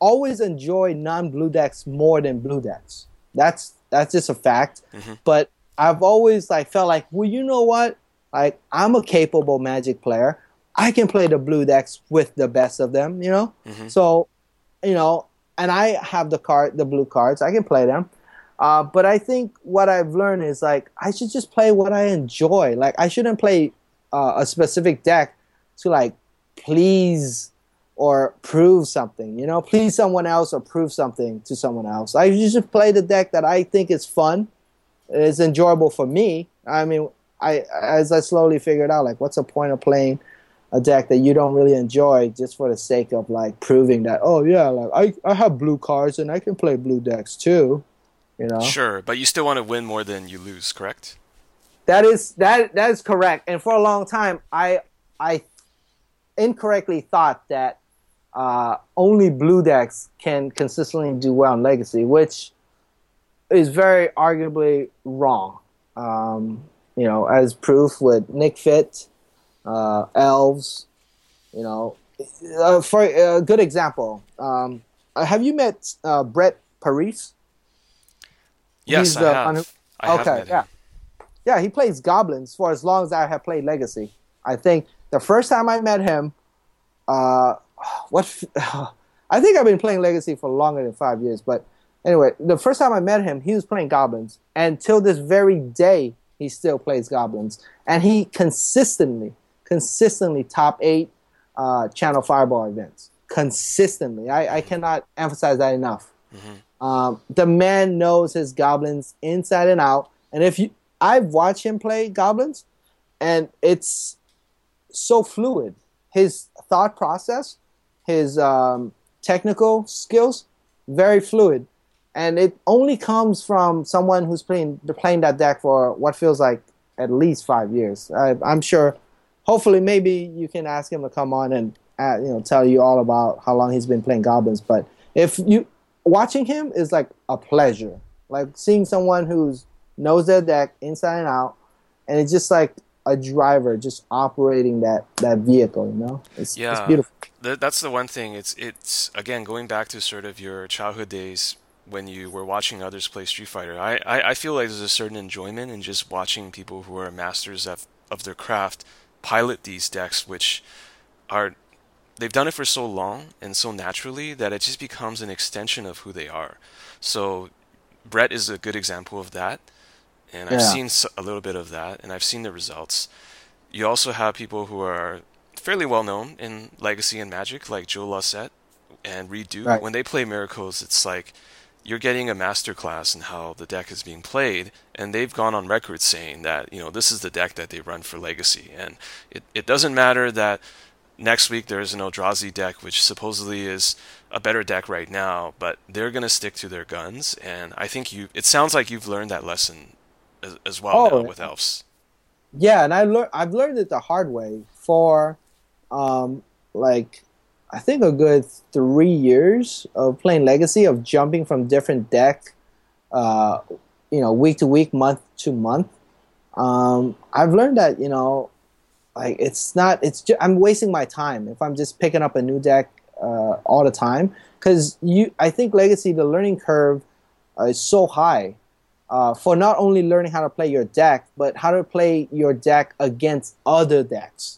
always enjoyed non-blue decks more than blue decks. That's just a fact. Mm-hmm. But I've always felt like, well, you know what? Like, I'm a capable Magic player. I can play the blue decks with the best of them. Mm-hmm. So. And I have the blue cards. I can play them. But I think what I've learned is, I should just play what I enjoy. Like, I shouldn't play a specific deck to, please or prove something, Please someone else or prove something to someone else. I should play the deck that I think is fun, is enjoyable for me. I mean, as I slowly figured out, what's the point of playing a deck that you don't really enjoy just for the sake of proving that, oh yeah, I have blue cards and I can play blue decks too, Sure, but you still want to win more than you lose, correct? That is correct. And for a long time, I incorrectly thought that only blue decks can consistently do well in Legacy, which is very arguably wrong. As proof with Nic Fit. Elves, for a good example, have you met Brett Paris? Yes, I have met him. Yeah, he plays Goblins for as long as I have played Legacy. I think the first time I met him, I think I've been playing Legacy for longer than 5 years, but anyway, the first time I met him, he was playing Goblins, and till this very day, he still plays Goblins, and he consistently top 8 Channel Fireball events. Consistently. I cannot emphasize that enough. Mm-hmm. The man knows his Goblins inside and out. And I've watched him play Goblins, and it's so fluid. His thought process, his technical skills, very fluid. And it only comes from someone who's playing that deck for what feels like at least 5 years. I'm sure... Hopefully, maybe you can ask him to come on and tell you all about how long he's been playing Goblins. But if you watching him is like a pleasure, like seeing someone who knows their deck inside and out, and it's just like a driver just operating that vehicle. It's beautiful. That's the one thing. It's again going back to sort of your childhood days when you were watching others play Street Fighter. I feel like there's a certain enjoyment in just watching people who are masters of their craft pilot these decks, which are they've done it for so long and so naturally that it just becomes an extension of who they are. So Brett is a good example of that, and I've seen a little bit of that, and I've seen the results. You also have people who are fairly well known in Legacy and Magic, like Joe Lassette and Reed Duke. Right. When they play Miracles, it's like you're getting a masterclass in how the deck is being played, and they've gone on record saying that, this is the deck that they run for Legacy. And it doesn't matter that next week there is an Eldrazi deck, which supposedly is a better deck right now, but they're going to stick to their guns. And I think it sounds like you've learned that lesson as well now with elves. Yeah, and I've learned it the hard way for like I think a good 3 years of playing Legacy, of jumping from different deck, week to week, month to month. I've learned that I'm wasting my time if I'm just picking up a new deck all the time, because I think Legacy, the learning curve is so high. For not only learning how to play your deck, but how to play your deck against other decks.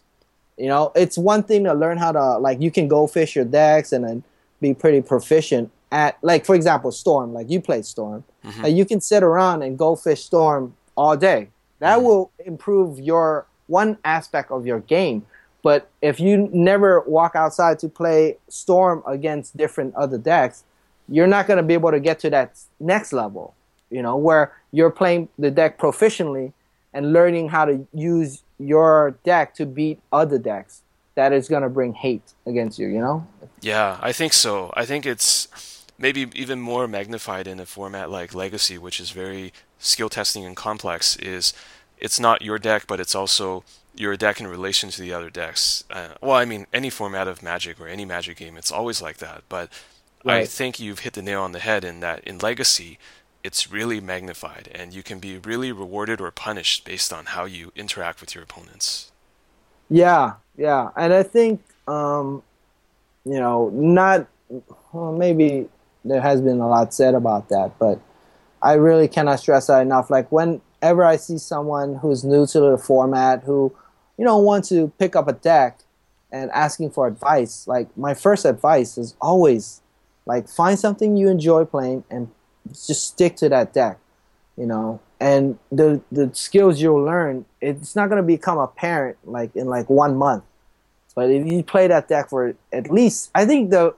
You know, it's one thing to learn how to, like, you can go fish your decks and then be pretty proficient at, like, for example, Storm. Like, you play Storm. Mm-hmm. You can sit around and go fish Storm all day. That mm-hmm. will improve your one aspect of your game. But if you never walk outside to play Storm against different other decks, you're not going to be able to get to that next level. You know, where you're playing the deck proficiently and learning how to use your deck to beat other decks. That is going to bring hate against you, you know? Yeah, I think so. I think it's maybe even more magnified in a format like Legacy, which is very skill testing and complex. It's not your deck, but it's also your deck in relation to the other decks. Any format of Magic or any Magic game, it's always like that. But right. I think you've hit the nail on the head in that in Legacy, it's really magnified, and you can be really rewarded or punished based on how you interact with your opponents. Yeah. And I think, maybe there has been a lot said about that, but I really cannot stress that enough. Like, whenever I see someone who's new to the format, who, wants to pick up a deck and asking for advice, like, my first advice is always, like, find something you enjoy playing and just stick to that deck, and the skills you'll learn, it's not going to become apparent in 1 month. But if you play that deck for at least, I think the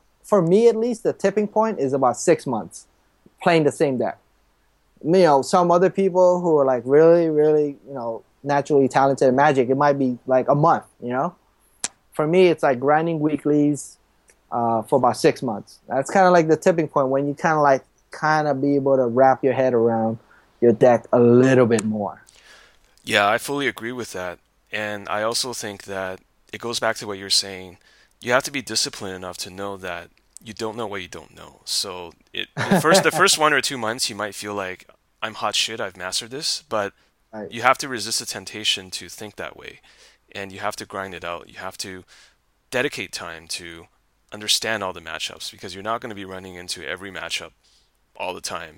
tipping point is about 6 months playing the same deck. Some other people who are like really, really, naturally talented at Magic, it might be like a month, For me, it's like grinding weeklies for about 6 months. That's kind of like the tipping point when you kind of be able to wrap your head around your deck a little bit more. Yeah, I fully agree with that. And I also think that it goes back to what you're saying. You have to be disciplined enough to know that you don't know what you don't know. So the first 1 or 2 months, you might feel like, I'm hot shit, I've mastered this. But right. You have to resist the temptation to think that way. And you have to grind it out. You have to dedicate time to understand all the matchups, because you're not going to be running into every matchup all the time,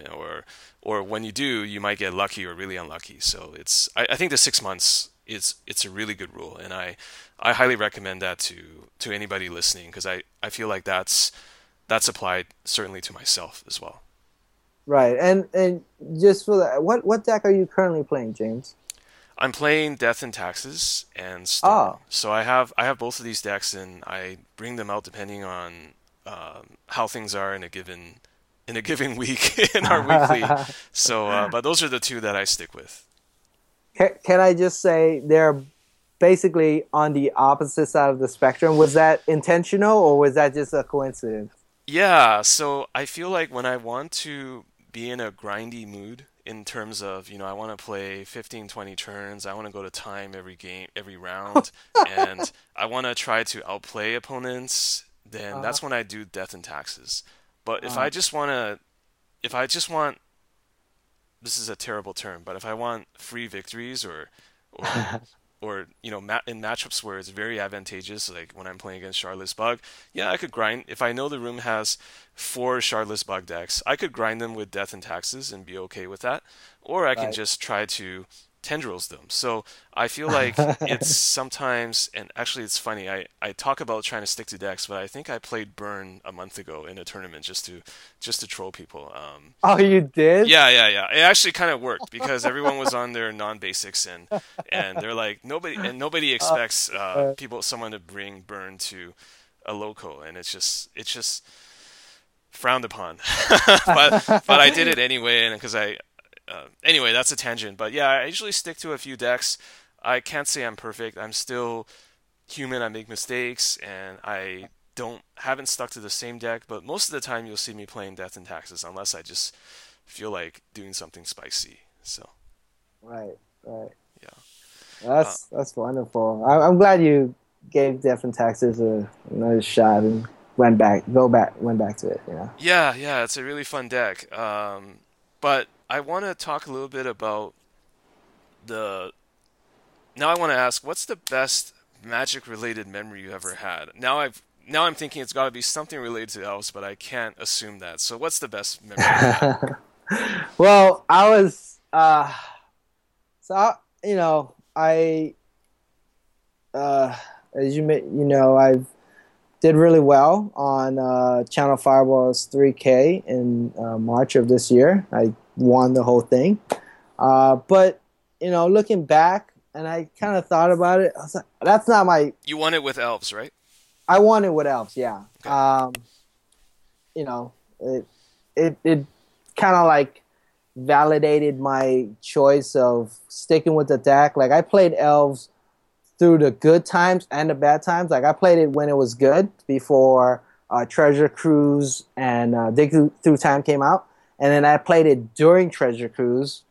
or when you do, you might get lucky or really unlucky. So it's I think the 6 months it's a really good rule, and I highly recommend that to anybody listening, because I feel like that's applied certainly to myself as well. Right, and just for that, what deck are you currently playing, James? I'm playing Death and Taxes and Storm. Oh. So I have both of these decks, and I bring them out depending on how things are in a given. In a given week, in our weekly. So, but those are the two that I stick with. Can I just say they're basically on the opposite side of the spectrum? Was that intentional, or was that just a coincidence? Yeah, so I feel like when I want to be in a grindy mood in terms of, I want to play 15, 20 turns, I want to go to time every game, every round, and I want to try to outplay opponents, then that's when I do Death and Taxes. But if I just want, this is a terrible term, but if I want free victories or in matchups where it's very advantageous, like when I'm playing against Charlotte's Bug, yeah, I could grind. If I know the room has 4 Charlotte's Bug decks, I could grind them with Death and Taxes and be okay with that. Or I can just try to tendrils them. So I feel like it's sometimes, and actually it's funny, I talk about trying to stick to decks, but I think I played Burn a month ago in a tournament just to troll people. Oh, you did? Yeah. It actually kind of worked, because everyone was on their non-basics, and they're like, nobody expects someone to bring Burn to a local, and it's just frowned upon. but I did it anyway, and because anyway, that's a tangent. But yeah, I usually stick to a few decks. I can't say I'm perfect. I'm still human. I make mistakes, and I haven't stuck to the same deck. But most of the time, you'll see me playing Death and Taxes, unless I just feel like doing something spicy. So Right, right. Yeah. That's wonderful. I'm glad you gave Death and Taxes another shot and went back to it. Yeah. Yeah. It's a really fun deck. But I want to talk a little bit about the. Now I want to ask, what's the best Magic-related memory you ever had? Now I'm thinking it's got to be something related to Elves, but I can't assume that. So what's the best memory? Well, I was I did really well on Channel Fireball's 3K in March of this year. I won the whole thing, but looking back. And I kind of thought about it. I was like, that's not my... You won it with Elves, right? I won it with Elves, yeah. Okay. It kind of like validated my choice of sticking with the deck. Like, I played Elves through the good times and the bad times. Like, I played it when it was good before Treasure Cruise and Dig Through Time came out. And then I played it during Treasure Cruise.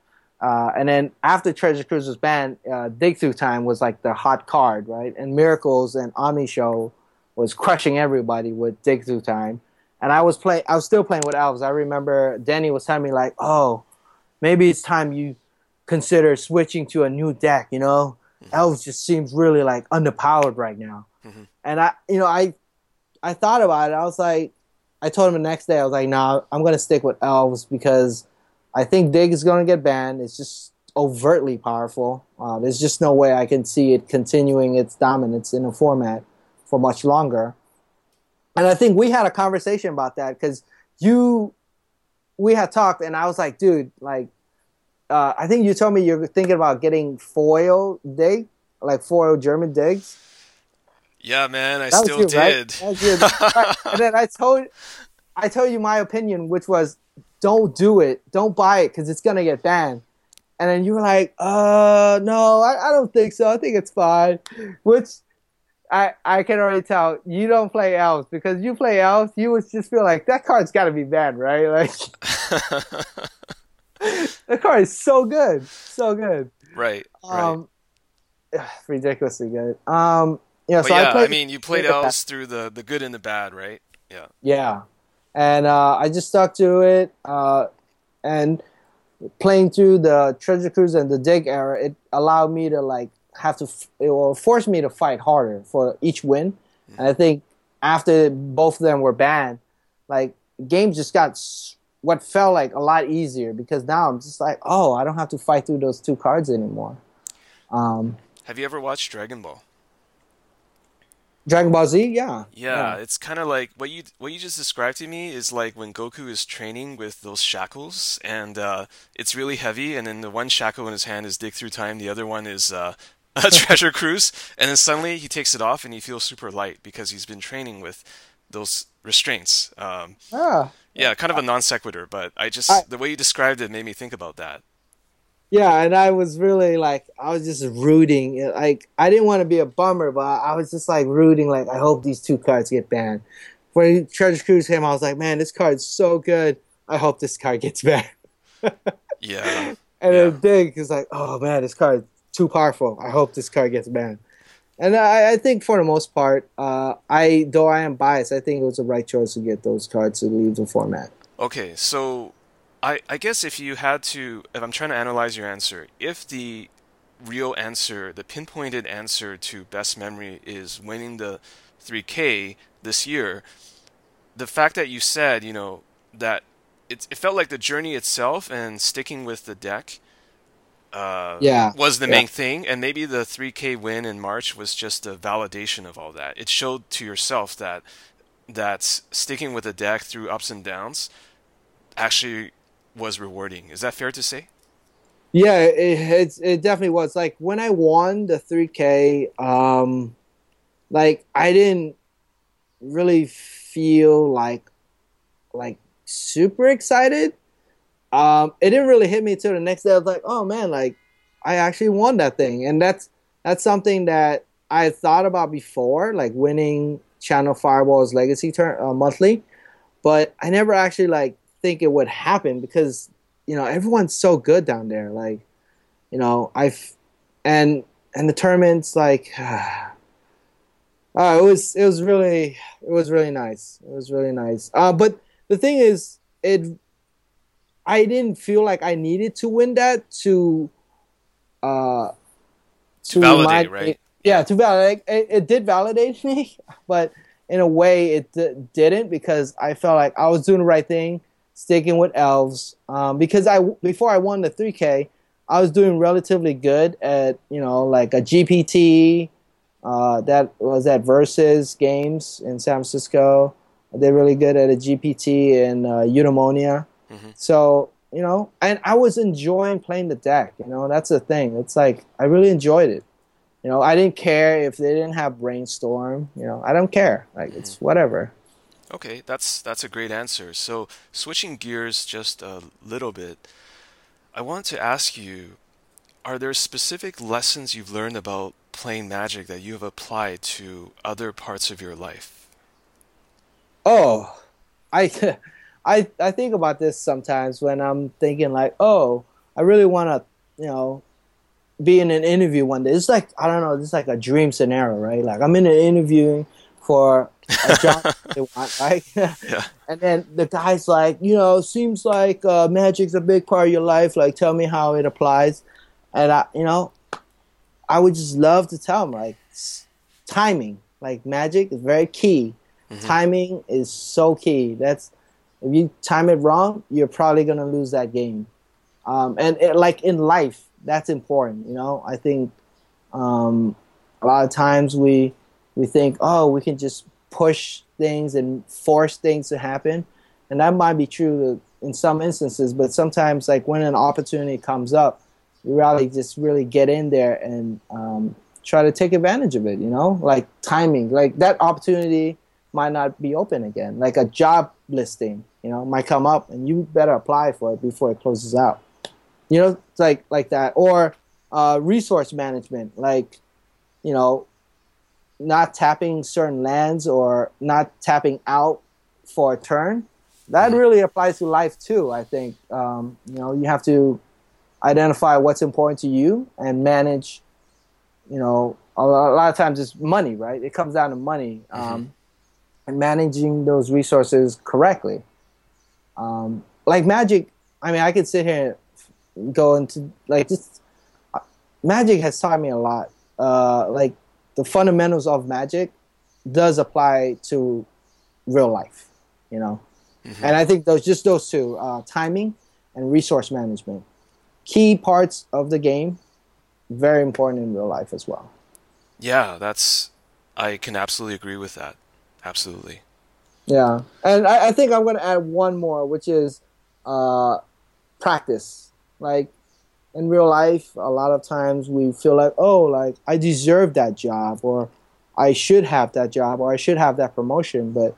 And then after Treasure Cruise was banned, Dig Through Time was like the hot card, right? And Miracles and Omni Show was crushing everybody with Dig Through Time. And I was still playing with Elves. I remember Denny was telling me like, "Oh, maybe it's time you consider switching to a new deck. Mm-hmm. Elves just seems really like underpowered right now." Mm-hmm. And I thought about it. I was like, I told him the next day, I was like, "Nah, I'm gonna stick with Elves because." I think Dig is going to get banned. It's just overtly powerful. There's just no way I can see it continuing its dominance in a format for much longer. And I think we had a conversation about that because we had talked, and I was like, dude, like, I think you told me you're thinking about getting foil Dig, like foil German Digs. Yeah, man, I still did. Right? That was you, right? And then I told you my opinion, which was, don't do it. Don't buy it because it's going to get banned. And then you were like, no, I don't think so. I think it's fine. Which I can already tell you don't play Elves because you play Elves, you would just feel like that card's got to be banned, right? Like that card is so good. So good. Right. Right. Ridiculously good. You played Elves through the good and the bad, right? Yeah. Yeah. And I just stuck to it, and playing through the Treasure Cruise and the Dig era, it allowed me to like it will force me to fight harder for each win. Mm-hmm. And I think after both of them were banned, like games just got what felt like a lot easier because now I'm just like, oh, I don't have to fight through those two cards anymore. Have you ever watched Dragon Ball? Dragon Ball Z, yeah. Yeah, it's kind of like what you just described to me is like when Goku is training with those shackles, and it's really heavy, and then the one shackle in his hand is Dig Through Time, the other one is a Treasure Cruise, and then suddenly he takes it off and he feels super light because he's been training with those restraints. Yeah, kind of a non sequitur, but the way you described it made me think about that. Yeah, and I was really like, I was just rooting. Like, I didn't want to be a bummer, but I was just like rooting. Like, I hope these two cards get banned. When Treasure Cruise came, I was like, man, this card's so good. I hope this card gets banned. Yeah. And then Dig is like, oh man, this card's too powerful. I hope this card gets banned. And I think for the most part, though I am biased, I think it was the right choice to get those cards to leave the format. Okay, so. I guess if I'm trying to analyze your answer, if the real answer, the pinpointed answer to best memory is winning the 3K this year, the fact that you said, that it felt like the journey itself and sticking with the deck was the main thing, and maybe the 3K win in March was just a validation of all that. It showed to yourself that sticking with the deck through ups and downs actually was rewarding. Is that fair to say? Yeah, it definitely was. Like when I won the 3K, like I didn't really feel like super excited. It didn't really hit me till the next day. I was like, oh man, like I actually won that thing, and that's something that I thought about before, like winning Channel Fireball's Legacy monthly, but I never actually like think it would happen because everyone's so good down there. Like you know, and the tournament's like, it was really nice. But the thing is, I didn't feel like I needed to win that to validate, right? Yeah, to validate. It did validate me, but in a way it didn't, because I felt like I was doing the right thing, sticking with Elves. Because before I won the 3K, I was doing relatively good at, you know, like a GPT that was at Versus Games in San Francisco. I did really good at a GPT in Eudaimonia. Mm-hmm. So, you know, and I was enjoying playing the deck, you know, that's the thing. It's like, I really enjoyed it. You know, I didn't care if they didn't have Brainstorm, you know, I don't care. Like, mm-hmm. It's whatever. Okay, that's a great answer. So, switching gears just a little bit, I want to ask you, are there specific lessons you've learned about playing Magic that you have applied to other parts of your life? Oh, I think about this sometimes when I'm thinking like, oh, I really want to, you know, be in an interview one day. It's like, I don't know, it's like a dream scenario, right? Like I'm in an interview for a job they want, right? Yeah. And then the guy's like, you know, seems like Magic's a big part of your life. Like, tell me how it applies. And I would just love to tell him like timing, like Magic is very key. Mm-hmm. Timing is so key. If you time it wrong, you're probably going to lose that game. Like in life, that's important, you know. I think a lot of times we think, oh, we can just push things and force things to happen. And that might be true in some instances, but sometimes like when an opportunity comes up, you really get in there and try to take advantage of it, you know. Like timing, like that opportunity might not be open again. Like a job listing, you know, might come up and you better apply for it before it closes out. You know, it's like that. Or resource management, like, you know, not tapping certain lands or not tapping out for a turn. That really applies to life too, I think. You know, you have to identify what's important to you and manage, you know, a lot of times it's money, right? It comes down to money. And managing those resources correctly. Like Magic, I mean, I could sit here and go into, like, just, Magic has taught me a lot. Like, the fundamentals of Magic does apply to real life, you know? Mm-hmm. And I think those two, timing and resource management, key parts of the game, very important in real life as well. Yeah, I can absolutely agree with that. Absolutely. Yeah. And I think I'm going to add one more, which is practice. Like, in real life, a lot of times we feel like, oh, like, I deserve that job, or I should have that job, or I should have that promotion. But,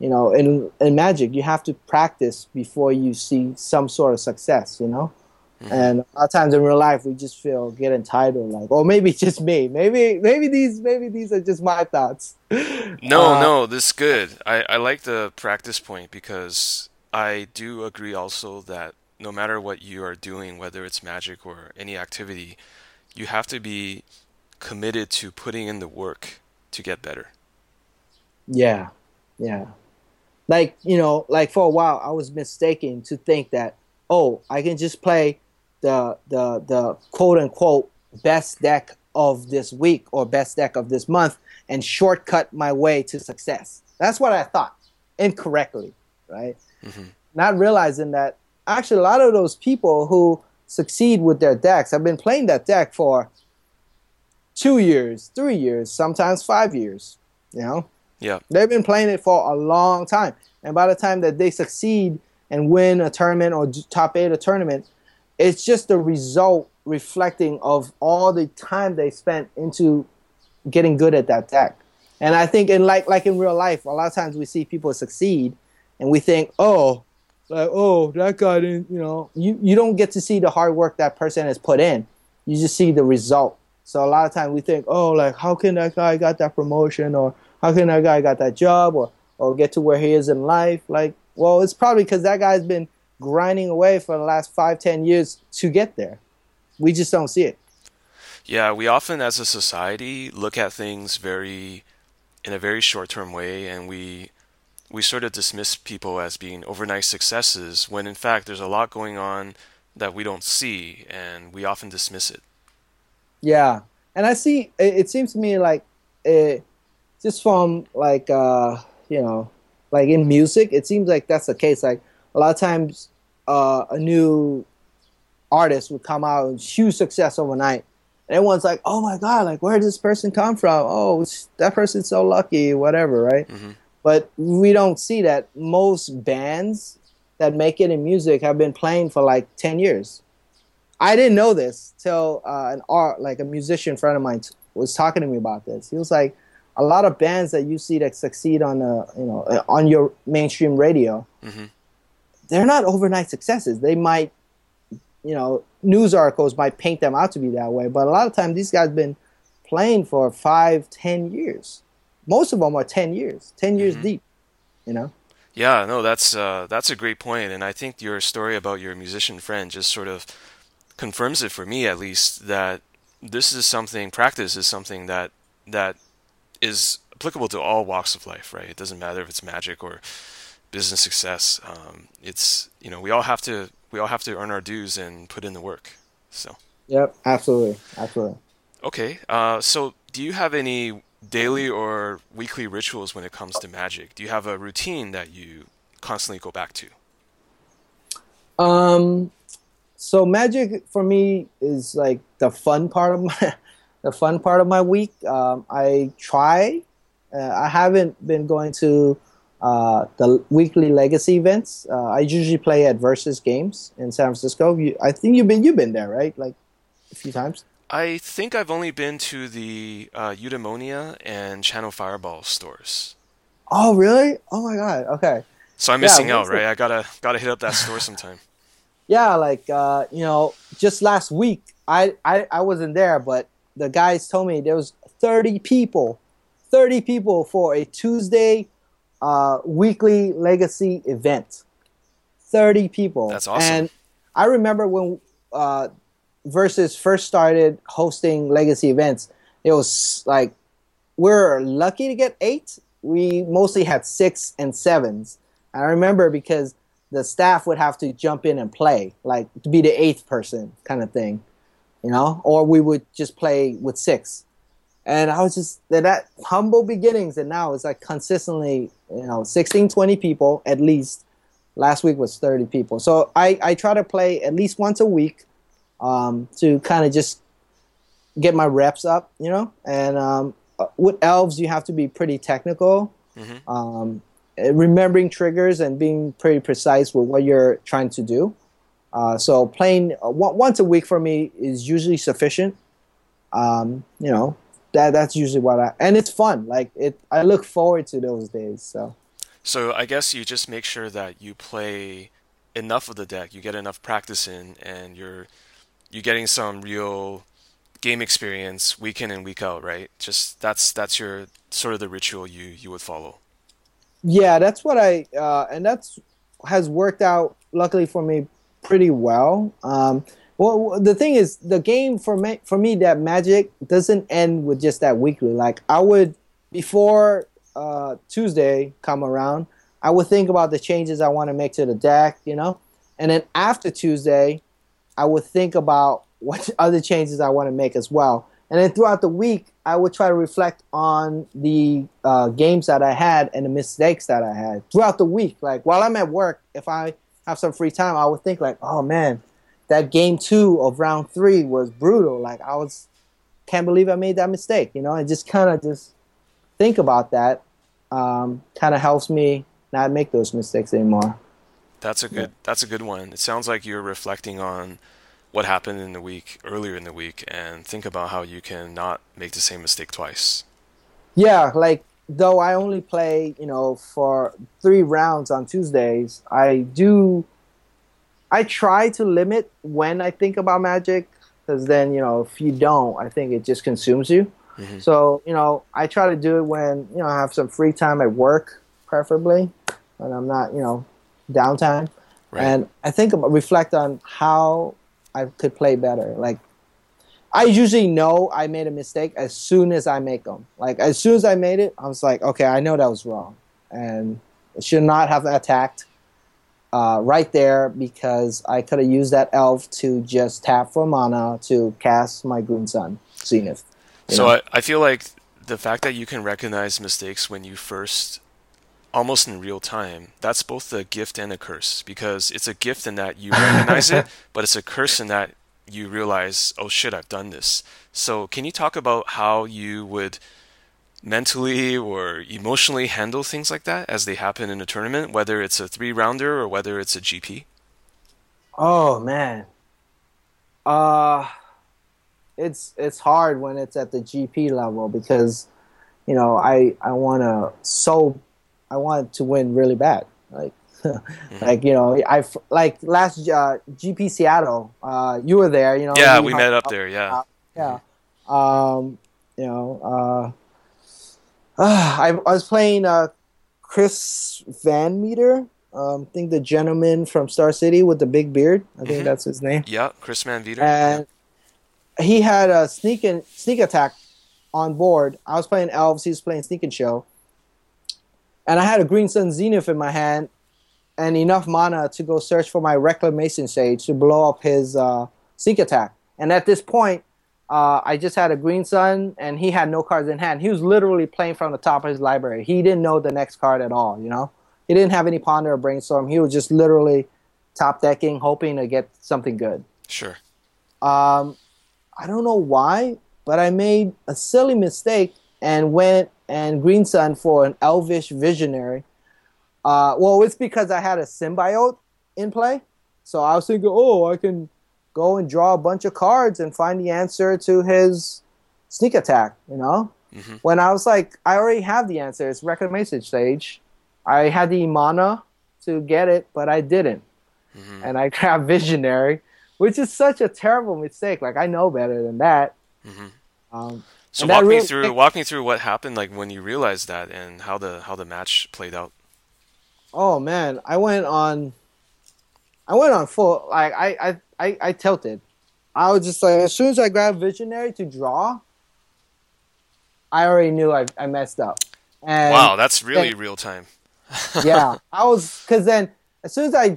you know, in Magic, you have to practice before you see some sort of success, you know? Mm-hmm. And a lot of times in real life, we just get entitled, like, or maybe just me. Maybe these are just my thoughts. No, this is good. I like the practice point, because I do agree also that no matter what you are doing, whether it's Magic or any activity, you have to be committed to putting in the work to get better. Yeah, yeah. Like, you know, like for a while, I was mistaken to think that, oh, I can just play the quote unquote best deck of this week or best deck of this month and shortcut my way to success. That's what I thought incorrectly, right? Mm-hmm. Not realizing that actually a lot of those people who succeed with their decks have been playing that deck for 2 years, 3 years, sometimes 5 years, you know? Yeah. They've been playing it for a long time. And by the time that they succeed and win a tournament or top 8 a tournament, it's just the result reflecting of all the time they spent into getting good at that deck. And I think in like in real life, a lot of times we see people succeed and we think, oh, that guy didn't, you know, you don't get to see the hard work that person has put in. You just see the result. So a lot of times we think, oh, like, how can that guy got that promotion, or how can that guy got that job, or get to where he is in life? Like, well, it's probably because that guy's been grinding away for the last 5-10 years to get there. We just don't see it. Yeah, we often as a society look at things in a very short-term way, and we sort of dismiss people as being overnight successes when in fact there's a lot going on that we don't see, and we often dismiss it. Yeah, and I see, it seems to me like just from like, like in music, it seems like that's the case. Like a lot of times a new artist would come out and huge success overnight. And everyone's like, oh my God, like where did this person come from? Oh, that person's so lucky, whatever, right? Mm-hmm. But we don't see that most bands that make it in music have been playing for like 10 years. I didn't know this till a musician friend of mine was talking to me about this. He was like, a lot of bands that you see that succeed on on your mainstream radio, mm-hmm. they're not overnight successes. They might, news articles might paint them out to be that way, but a lot of times these guys have been playing for 5-10 years. Most of them are 10 years mm-hmm. deep, Yeah, no, that's a great point, and I think your story about your musician friend just sort of confirms it for me, at least, that practice is something that is applicable to all walks of life, right? It doesn't matter if it's magic or business success. It's we all have to earn our dues and put in the work. So. Yep, absolutely. Okay, so do you have any daily or weekly rituals when it comes to magic? Do you have a routine that you constantly go back to? So magic for me is like the fun part of my week. I try. I haven't been going to the weekly legacy events. I usually play at Versus Games in San Francisco. I think you've been there, right? Like a few times. I think I've only been to the Eudaimonia and Channel Fireball stores. Oh, really? Oh, my God. Okay. So I'm missing out, right? I gotta hit up that store sometime. Yeah, like, just last week, I wasn't there, but the guys told me there was 30 people for a Tuesday weekly legacy event. 30 people. That's awesome. And I remember when Versus first started hosting legacy events, it was like we're lucky to get 8. We mostly had 6 and 7s. I remember because the staff would have to jump in and play, like to be the 8th person kind of thing, or we would just play with 6. And I was just that humble beginnings, and now it's like consistently, 16, 20 people at least. Last week was 30 people. So I try to play at least once a week. To kind of just get my reps up, And with elves, you have to be pretty technical, mm-hmm. Remembering triggers and being pretty precise with what you're trying to do. So playing once a week for me is usually sufficient. That's usually and it's fun. Like I look forward to those days. So I guess you just make sure that you play enough of the deck, you get enough practice in, and you're getting some real game experience week in and week out, right? Just that's your sort of the ritual you would follow. Yeah, that's what and that's has worked out luckily for me pretty well. Well, the thing is, the game for me that magic doesn't end with just that weekly. Like I would before Tuesday come around, I would think about the changes I want to make to the deck, and then after Tuesday. I would think about what other changes I want to make as well. And then throughout the week, I would try to reflect on the games that I had and the mistakes that I had throughout the week. Like while I'm at work, if I have some free time, I would think like, oh man, that game 2 of round 3 was brutal. Like can't believe I made that mistake, and just kind of just think about that kind of helps me not make those mistakes anymore. That's a good one. It sounds like you're reflecting on what happened in the week, earlier in the week, and think about how you can not make the same mistake twice. Yeah, like though I only play, for 3 rounds on Tuesdays, I try to limit when I think about magic, because then, if you don't, I think it just consumes you. Mm-hmm. So, I try to do it when, I have some free time at work, preferably, and I'm not, downtime, right. And I reflect on how I could play better. Like, I usually know I made a mistake as soon as I make them. Like, as soon as I made it, I was like, okay, I know that was wrong. And I should not have attacked right there, because I could have used that elf to just tap for mana to cast my Green Sun Zenith. So I feel like the fact that you can recognize mistakes when you first, almost in real time, that's both a gift and a curse, because it's a gift in that you recognize it, but it's a curse in that you realize, oh shit, I've done this. So can you talk about how you would mentally or emotionally handle things like that as they happen in a tournament, whether it's a 3-rounder or whether it's a GP? Oh, man. It's hard when it's at the GP level, because, you know, I want to win really bad. Like, like, you know, last GP Seattle, you were there, you know. Yeah, we met up there, yeah. Yeah. You know, I was playing Chris Van Meter, I think the gentleman from Star City with the big beard. I think that's his name. Yeah, Chris Van Meter. And he had a sneak attack on board. I was playing Elves. He was playing Sneak and Show. And I had a Green Sun Zenith in my hand and enough mana to go search for my Reclamation Sage to blow up his sneak attack. And at this point, I just had a Green Sun, and he had no cards in hand. He was literally playing from the top of his library. He didn't know the next card at all, you know? He didn't have any Ponder or Brainstorm. He was just literally top decking, hoping to get something good. Sure. I don't know why, but I made a silly mistake and went and Green Sun for an Elvish Visionary. Well, it's because I had a Symbiote in play. So I was thinking, oh, I can go and draw a bunch of cards and find the answer to his sneak attack, you know? Mm-hmm. When I was like, I already have the answer. It's Reclamation Sage. I had the mana to get it, but I didn't. Mm-hmm. And I grabbed Visionary, which is such a terrible mistake. Like, I know better than that. Mm-hmm. So walk me through what happened, like, when you realized that and how the match played out. Oh, man. I went on full. Like, I tilted. I was just like, as soon as I grabbed Visionary to draw, I already knew I messed up. And wow, that's really real time. Yeah, I was, because then as soon as I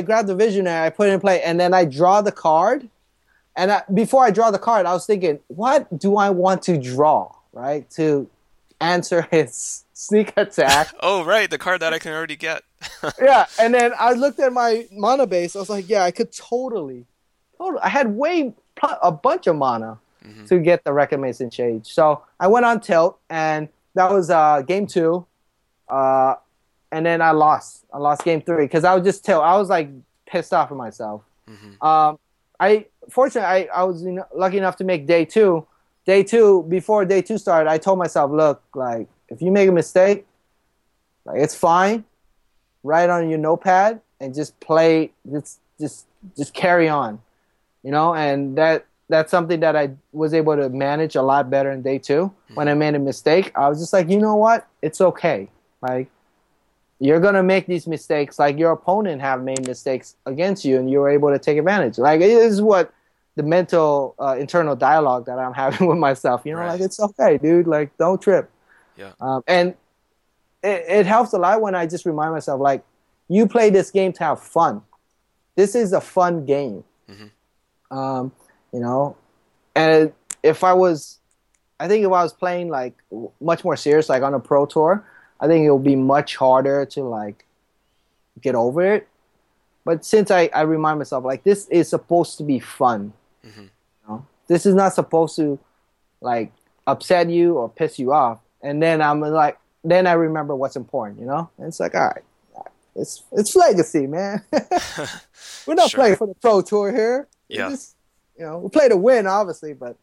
grabbed the Visionary, I put it in play, and then I draw the card. And before I draw the card, I was thinking, what do I want to draw, right, to answer his sneak attack? Oh, right, the card that I can already get. Yeah, and then I looked at my mana base. I was like, yeah, I could totally. I had a bunch of mana to get the Reclamation Sage. So I went on tilt, and that was game 2. And then I lost. I lost game 3 because I was just tilt. I was, like, pissed off at myself. Mm-hmm. Fortunately, I was lucky enough to make day 2. Before day 2 started, I told myself, look, like, if you make a mistake, like, it's fine. Write on your notepad and just play. Just carry on, you know. And that's something that I was able to manage a lot better in day 2. Mm-hmm. When I made a mistake, I was just like, you know what, it's okay. Like, you're gonna make these mistakes. Like, your opponent have made mistakes against you, and you were able to take advantage. Like, it is what the mental internal dialogue that I'm having with myself. You know, right. Like, it's okay, dude. Like, don't trip. Yeah. And it helps a lot when I just remind myself, like, you play this game to have fun. This is a fun game. Mm-hmm. You know, and if I was playing, like, much more serious, like on a pro tour, I think it would be much harder to, like, get over it. But since I remind myself, like, this is supposed to be fun. Mm-hmm. You know? This is not supposed to, like, upset you or piss you off. And then I'm like, then I remember what's important, you know? And it's like, all right, it's Legacy, man. We're not playing for the pro tour here. Yeah. We just, you know, we play to win, obviously, but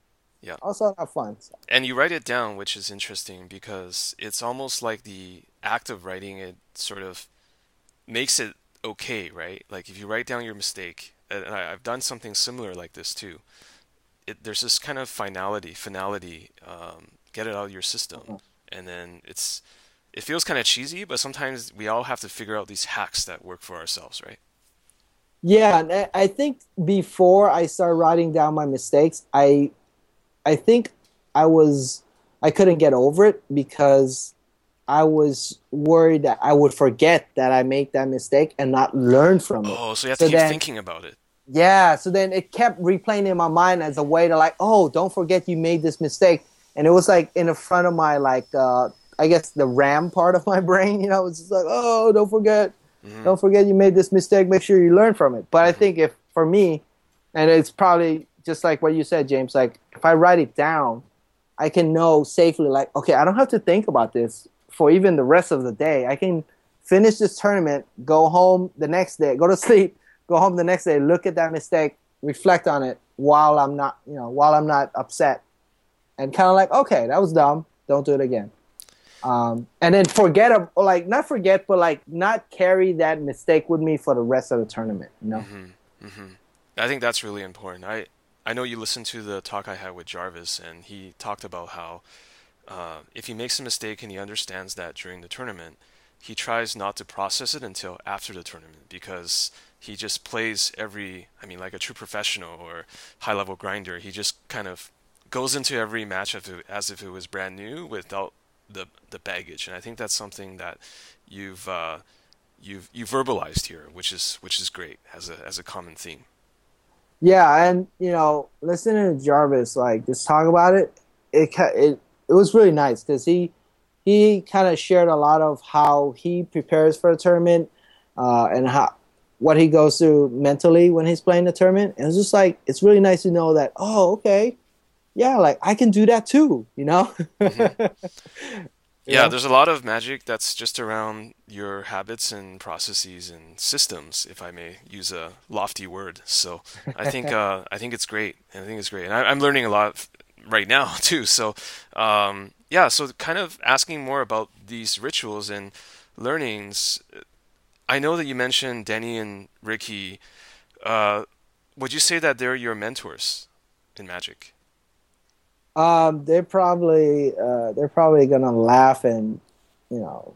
also have fun. So. And you write it down, which is interesting because it's almost like the act of writing it sort of makes it okay, right? Like, if you write down your mistake, and I've done something similar like this too, there's this kind of finality, get it out of your system. Mm-hmm. And then it feels kind of cheesy, but sometimes we all have to figure out these hacks that work for ourselves, right? Yeah, I think before I started writing down my mistakes, I couldn't get over it because I was worried that I would forget that I made that mistake and not learn from it. Oh, so you have to keep thinking about it. Yeah, so then it kept replaying in my mind as a way to like, oh, don't forget you made this mistake. And it was like in the front of my like, I guess the RAM part of my brain, you know, it was just like, oh, don't forget. Mm-hmm. Don't forget you made this mistake. Make sure you learn from it. But I think if for me, and it's probably just like what you said, James, like if I write it down, I can know safely like, okay, I don't have to think about this for even the rest of the day. I can finish this tournament, go home the next day, go to sleep, go home the next day, look at that mistake, reflect on it while I'm not, you know, while I'm not upset. And kind of like, okay, that was dumb. Don't do it again. And then not carry that mistake with me for the rest of the tournament, you know? Mm-hmm. Mm-hmm. I think that's really important. I know you listened to the talk I had with Jarvis, and he talked about how if he makes a mistake and he understands that during the tournament, he tries not to process it until after the tournament because he just plays like a true professional or high-level grinder, he just kind of goes into every match as if it was brand new without the baggage. And I think that's something that you've verbalized here, which is great as a common theme. Yeah, and you know, listening to Jarvis like just talk about it was really nice because he kind of shared a lot of how he prepares for a tournament and what he goes through mentally when he's playing the tournament. And it's just like it's really nice to know that, oh, okay. Yeah, like I can do that too, you know? Mm-hmm. Yeah, there's a lot of magic that's just around your habits and processes and systems, if I may use a lofty word. So I think it's great. And I'm learning a lot right now too. So so kind of asking more about these rituals and learnings. I know that you mentioned Denny and Ricky. Would you say that they're your mentors in magic? They're probably gonna laugh and, you know,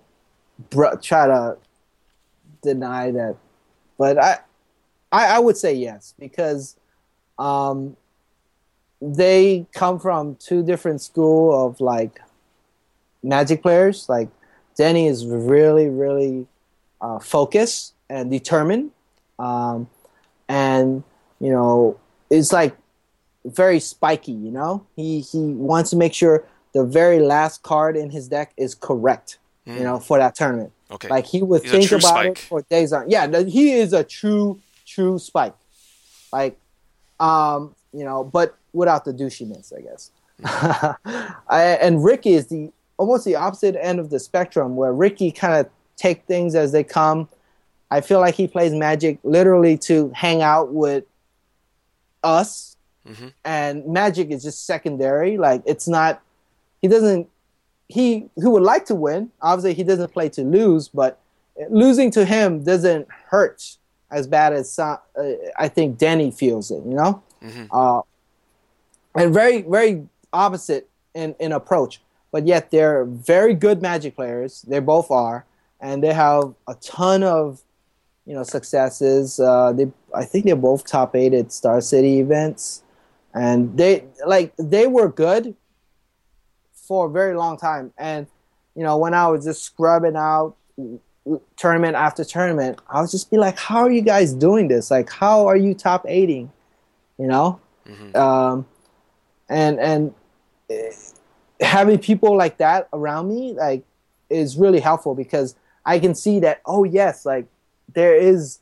try to deny that, but I would say yes because they come from two different school of like magic players. Like Denny is really, really focused and determined, and you know it's like very spiky, you know? He wants to make sure the very last card in his deck is correct, you know, for that tournament. Okay. Like he would think about it for days on. Yeah, he is a true spike. Like, you know, but without the douchiness, I guess. Mm. And Ricky is almost the opposite end of the spectrum where Ricky kind of take things as they come. I feel like he plays magic literally to hang out with us. Mm-hmm. And magic is just secondary. Like it's not. He who would like to win. Obviously, he doesn't play to lose, but losing to him doesn't hurt as bad as I think Denny feels it. You know, mm-hmm. And very, very opposite in approach, but yet they're very good magic players. They both are, and they have a ton of, you know, successes. I think they're both top 8 at Star City events. And they were good for a very long time. And, you know, when I was just scrubbing out tournament after tournament, I would just be like, how are you guys doing this? Like, how are you top 8ing? You know? Mm-hmm. And having people like that around me, like, is really helpful because I can see that, oh, yes, like, there is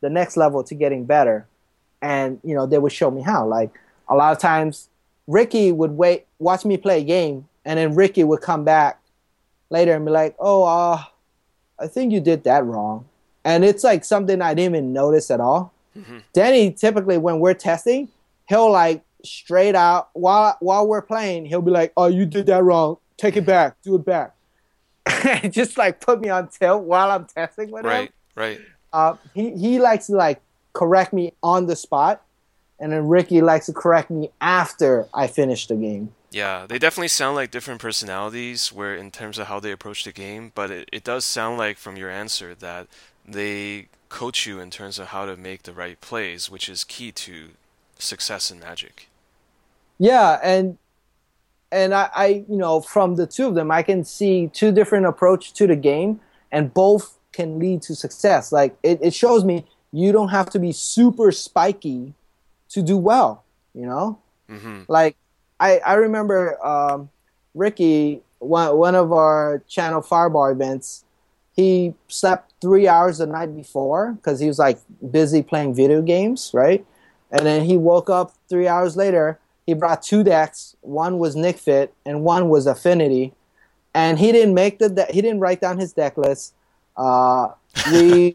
the next level to getting better. And, you know, they would show me how. Like, a lot of times, Ricky would watch me play a game, and then Ricky would come back later and be like, oh, I think you did that wrong. And it's like something I didn't even notice at all. Mm-hmm. Denny, typically, when we're testing, he'll, like, straight out, while we're playing, he'll be like, oh, you did that wrong. Take it back. Do it back. Just, like, put me on tilt while I'm testing with him. Right. He likes to like correct me on the spot, and then Ricky likes to correct me after I finish the game. Yeah, they definitely sound like different personalities where in terms of how they approach the game, but it does sound like from your answer that they coach you in terms of how to make the right plays, which is key to success in Magic. Yeah, and I you know, from the two of them, I can see two different approaches to the game, and both can lead to success. Like, it shows me you don't have to be super spiky to do well, you know? Mm-hmm. Like, I remember Ricky, one of our Channel Fireball events, he slept 3 hours the night before because he was, like, busy playing video games, right? And then he woke up 3 hours later. He brought two decks. One was Nic Fit and one was Affinity. And he didn't make he didn't write down his deck list. We're going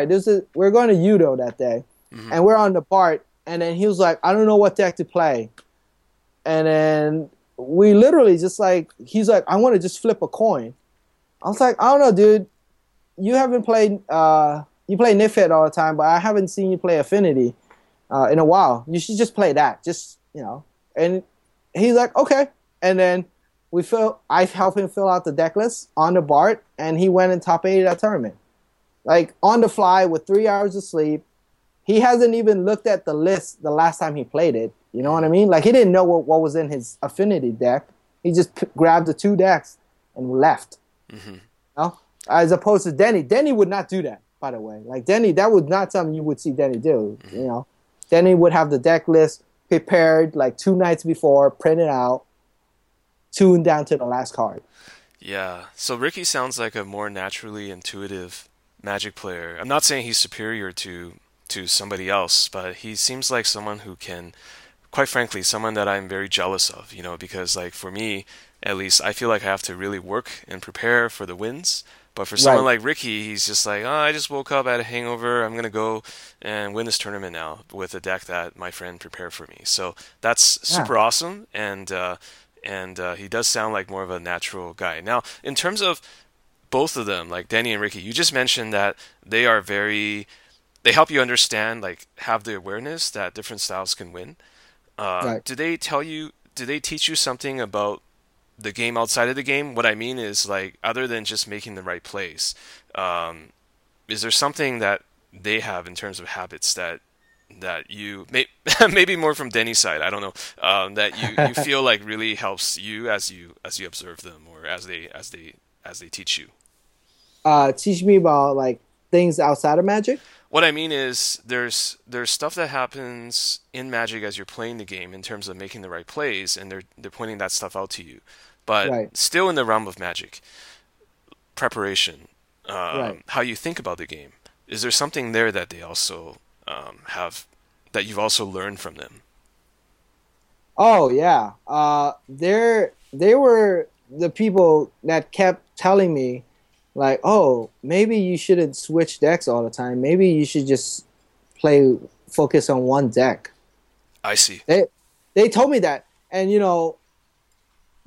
to Udo that day. Mm-hmm. And we're on the BART. And then he was like, I don't know what deck to play. And then we literally just like, he's like, I want to just flip a coin. I was like, I don't know, dude. You haven't played, you play Nic Fit all the time, but I haven't seen you play Affinity in a while. You should just play that. Just, you know. And he's like, okay. And then I helped him fill out the deck list on the BART, and he went and top 8 at that tournament. Like, on the fly with 3 hours of sleep. He hasn't even looked at the list the last time he played it. You know what I mean? Like, he didn't know what was in his Affinity deck. He just grabbed the two decks and left. Mm-hmm. You know? As opposed to Denny. Denny would not do that, by the way. Like, Denny, that would not something you would see Denny do. Mm-hmm. You know, Denny would have the deck list prepared like two nights before, printed out, tuned down to the last card. Yeah. So Ricky sounds like a more naturally intuitive Magic player. I'm not saying he's superior to somebody else, but he seems like someone who can, quite frankly, someone that I'm very jealous of, you know, because, like, for me, at least, I feel like I have to really work and prepare for the wins, but for someone like Ricky, he's just like, oh, I just woke up, I had a hangover, I'm going to go and win this tournament now with a deck that my friend prepared for me. So that's super awesome, and he does sound like more of a natural guy. Now, in terms of both of them, like Denny and Ricky, you just mentioned that they are very... They help you understand, like, have the awareness that different styles can win. Right. Do they teach you something about the game outside of the game? What I mean is, like, other than just making the right plays, is there something that they have in terms of habits that you, maybe more from Denny's side, I don't know, that you feel like really helps you as you observe them or as they teach you? Teach me about, like, things outside of Magic? What I mean is there's stuff that happens in Magic as you're playing the game in terms of making the right plays, and they're pointing that stuff out to you. But still in the realm of Magic, preparation, how you think about the game. Is there something there that they also have, that you've also learned from them? Oh, yeah. They were the people that kept telling me, like, oh, maybe you shouldn't switch decks all the time. Maybe you should just focus on one deck. I see. They told me that. And, you know,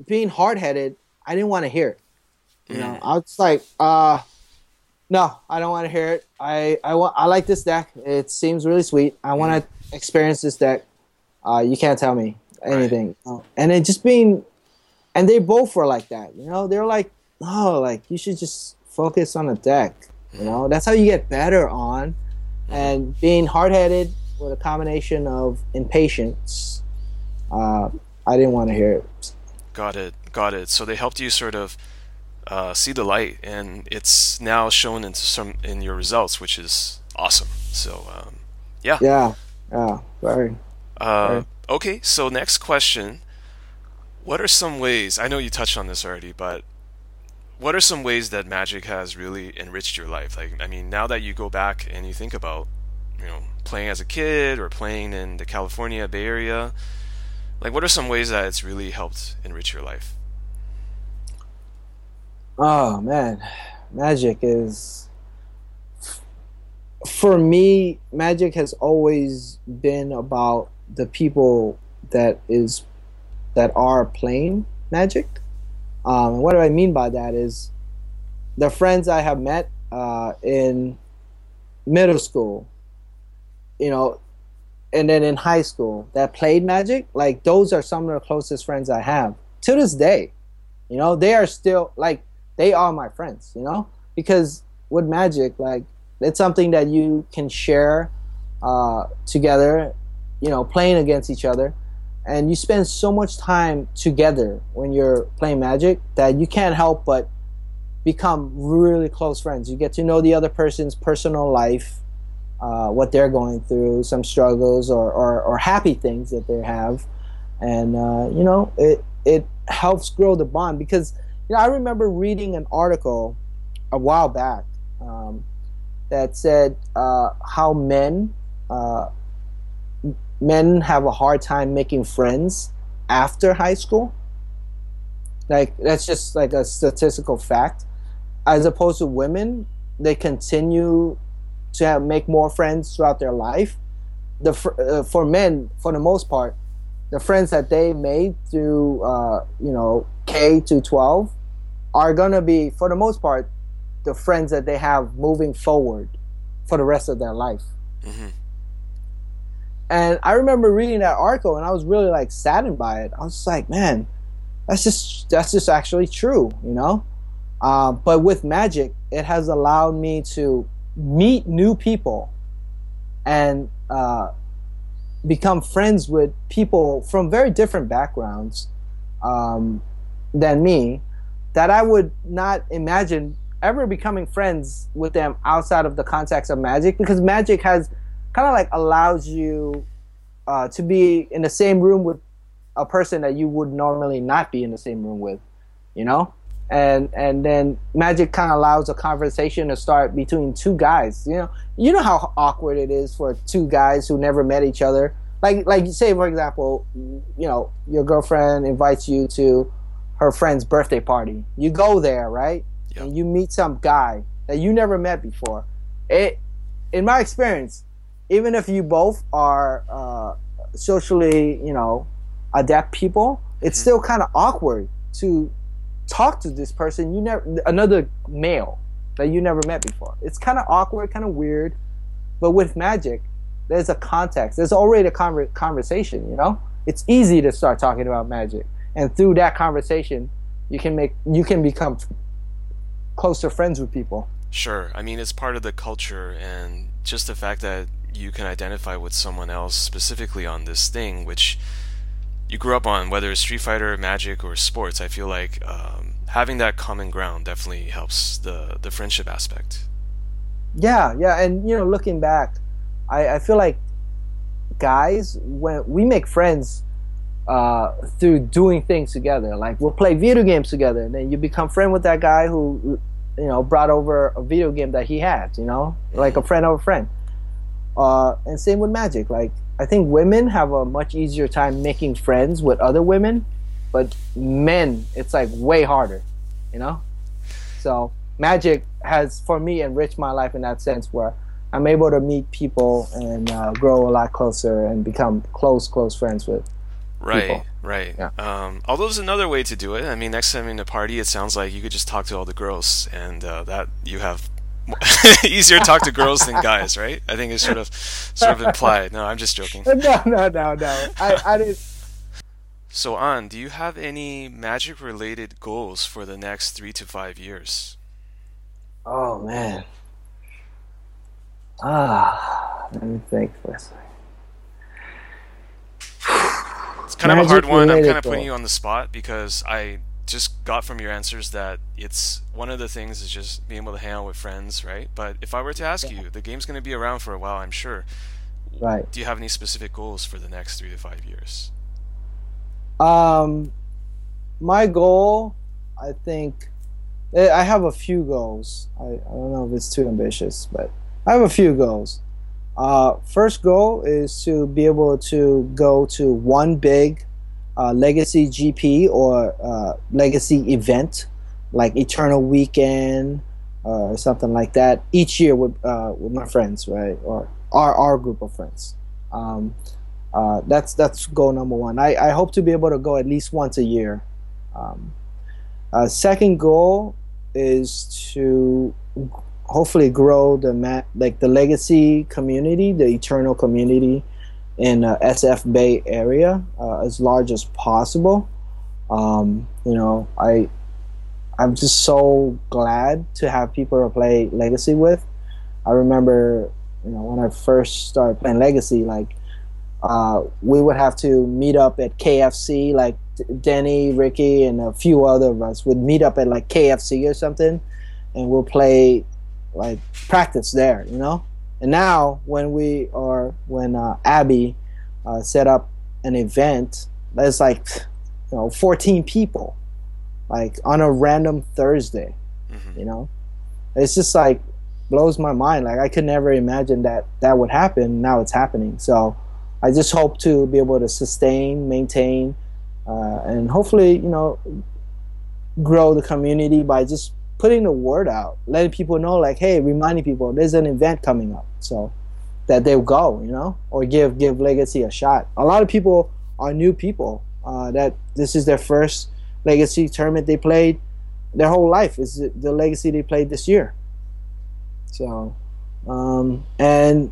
being hard-headed, I didn't want to hear it. You know, I was like, no, I don't want to hear it. I like this deck. It seems really sweet. I want to experience this deck. You can't tell me anything. Right. And it just being... And they both were like that. You know, they're like, oh, like, you should just focus on a deck, you know? That's how you get better on. And being hard-headed with a combination of impatience, I didn't want to hear it. Got it. So they helped you sort of see the light, and it's now shown in your results, which is awesome. So, yeah. Yeah, very. Okay, so next question. What are some ways, I know you touched on this already, but what are some ways that Magic has really enriched your life? Like, I mean, now that you go back and you think about, you know, playing as a kid or playing in the California Bay Area, like, what are some ways that it's really helped enrich your life? Oh, man. For me, Magic has always been about the people that are playing Magic. What do I mean by that is the friends I have met in middle school, you know, and then in high school that played Magic, like, those are some of the closest friends I have to this day. You know, they are still, like, they are my friends, you know? because with Magic, like, it's something that you can share together, you know, playing against each other. And you spend so much time together when you're playing Magic that you can't help but become really close friends. You get to know the other person's personal life, what they're going through, some struggles or happy things that they have. And, you know, it helps grow the bond. Because, you know, I remember reading an article a while back that said how men have a hard time making friends after high school. Like, that's just like a statistical fact. As opposed to women, they continue to make more friends throughout their life. For men, for the most part, the friends that they made through you know, K to 12 are gonna be, for the most part, the friends that they have moving forward for the rest of their life. Mm-hmm. And I remember reading that article, and I was really like saddened by it. I was like, man, that's just actually true, you know. But with Magic, it has allowed me to meet new people and become friends with people from very different backgrounds than me, that I would not imagine ever becoming friends with them outside of the context of Magic, because Magic has kind of like allows you to be in the same room with a person that you would normally not be in the same room with, you know? And then Magic kind of allows a conversation to start between two guys. You know how awkward it is for two guys who never met each other. Like say, for example, you know, your girlfriend invites you to her friend's birthday party. You go there, right? Yep. And you meet some guy that you never met before. In my experience, even if you both are socially, you know, adept people, it's still kind of awkward to talk to this person another male that you never met before. It's kind of awkward, kind of weird. But with Magic, there's a context. There's already a conversation, you know? It's easy to start talking about Magic. And through that conversation, you can become closer friends with people. Sure. I mean, it's part of the culture, and just the fact that you can identify with someone else specifically on this thing, which you grew up on, whether it's Street Fighter, Magic, or sports. I feel like having that common ground definitely helps the friendship aspect. Yeah, and you know, looking back, I feel like guys, when we make friends through doing things together, like we'll play video games together, and then you become friend with that guy who, you know, brought over a video game that he had, you know, like a friend of a friend. And same with Magic. Like, I think women have a much easier time making friends with other women, but men, it's like way harder, you know? So Magic has, for me, enriched my life in that sense, where I'm able to meet people and grow a lot closer and become close friends with people. Right. Yeah. Although there's another way to do it. I mean, next time in a party, it sounds like you could just talk to all the girls, and that you have easier to talk to girls than guys, right? I think it's sort of implied. No, I'm just joking. No. I didn't. So, An, do you have any Magic-related goals for the next 3 to 5 years? Oh man. Let me think for a second. It's kind of a hard one. I'm kind of putting you on the spot because I just got from your answers that it's one of the things is just being able to hang out with friends, right? But if I were to ask you, the game's going to be around for a while, I'm sure. Right. Do you have any specific goals for the next 3 to 5 years? My goal, I think, I have a few goals. I don't know if it's too ambitious, but I have a few goals. First goal is to be able to go to one big Legacy GP or Legacy event, like Eternal Weekend or something like that, each year with my friends, right, or our group of friends. That's goal number one. I hope to be able to go at least once a year. Second goal is to hopefully grow the Legacy community, the Eternal community in SF Bay Area as large as possible. You know, I I'm just so glad to have people to play Legacy with. I remember, you know, when I first started playing Legacy, like we would have to meet up at KFC, like Denny, Ricky, and a few other of us would meet up at like KFC or something, and we'll play, like, practice there, you know. And now when we are, when Abby set up an event, that's like, you know, 14 people, like on a random Thursday, mm-hmm. you know, it's just like blows my mind. Like I could never imagine that that would happen. Now it's happening. So I just hope to be able to sustain, maintain, and hopefully, you know, grow the community by just putting the word out, letting people know, like, hey, reminding people there's an event coming up, so that they'll go, you know, or give Legacy a shot. A lot of people are new people that this is their first Legacy tournament they played their whole life. Is the Legacy they played this year. So, and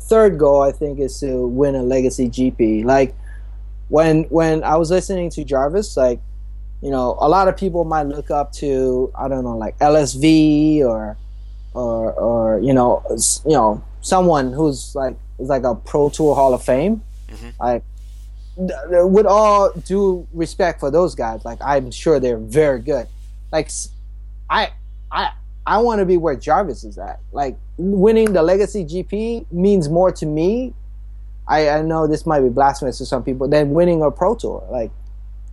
third goal, I think, is to win a Legacy GP. Like, when I was listening to Jarvis, like, you know, a lot of people might look up to, I don't know, like LSV or you know someone who's like is like a Pro Tour Hall of Fame. Mm-hmm. Like, with all due respect for those guys, like I'm sure they're very good. Like, I want to be where Jarvis is at. Like, winning the Legacy GP means more to me. I know this might be blasphemous to some people, than winning a Pro Tour. Like,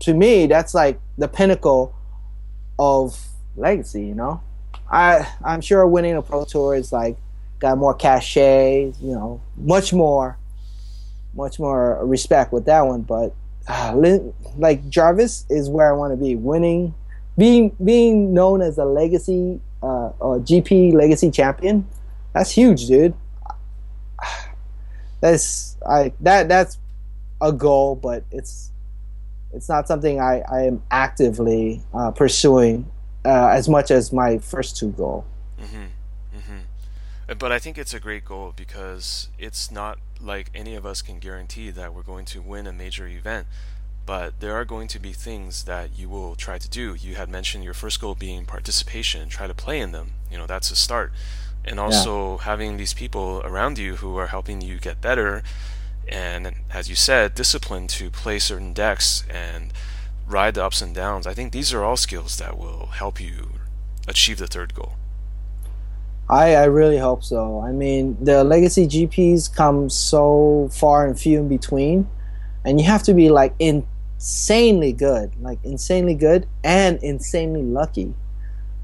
to me, that's like the pinnacle of Legacy, you know? I'm sure winning a Pro Tour is like got more cachet, you know, much more respect with that one. But like Jarvis is where I want to be. Winning, being known as a Legacy or GP Legacy champion, that's huge, dude. That's a goal, but it's not something I am actively pursuing as much as my first two goals. Mm-hmm. Mm-hmm. But I think it's a great goal because it's not like any of us can guarantee that we're going to win a major event. But there are going to be things that you will try to do. You had mentioned your first goal being participation. Try to play in them. You know, that's a start. And also having these people around you who are helping you get better. And as you said, discipline to play certain decks and ride the ups and downs. I think these are all skills that will help you achieve the third goal. I really hope so. I mean, the Legacy GPs come so far and few in between, and you have to be like insanely good and insanely lucky.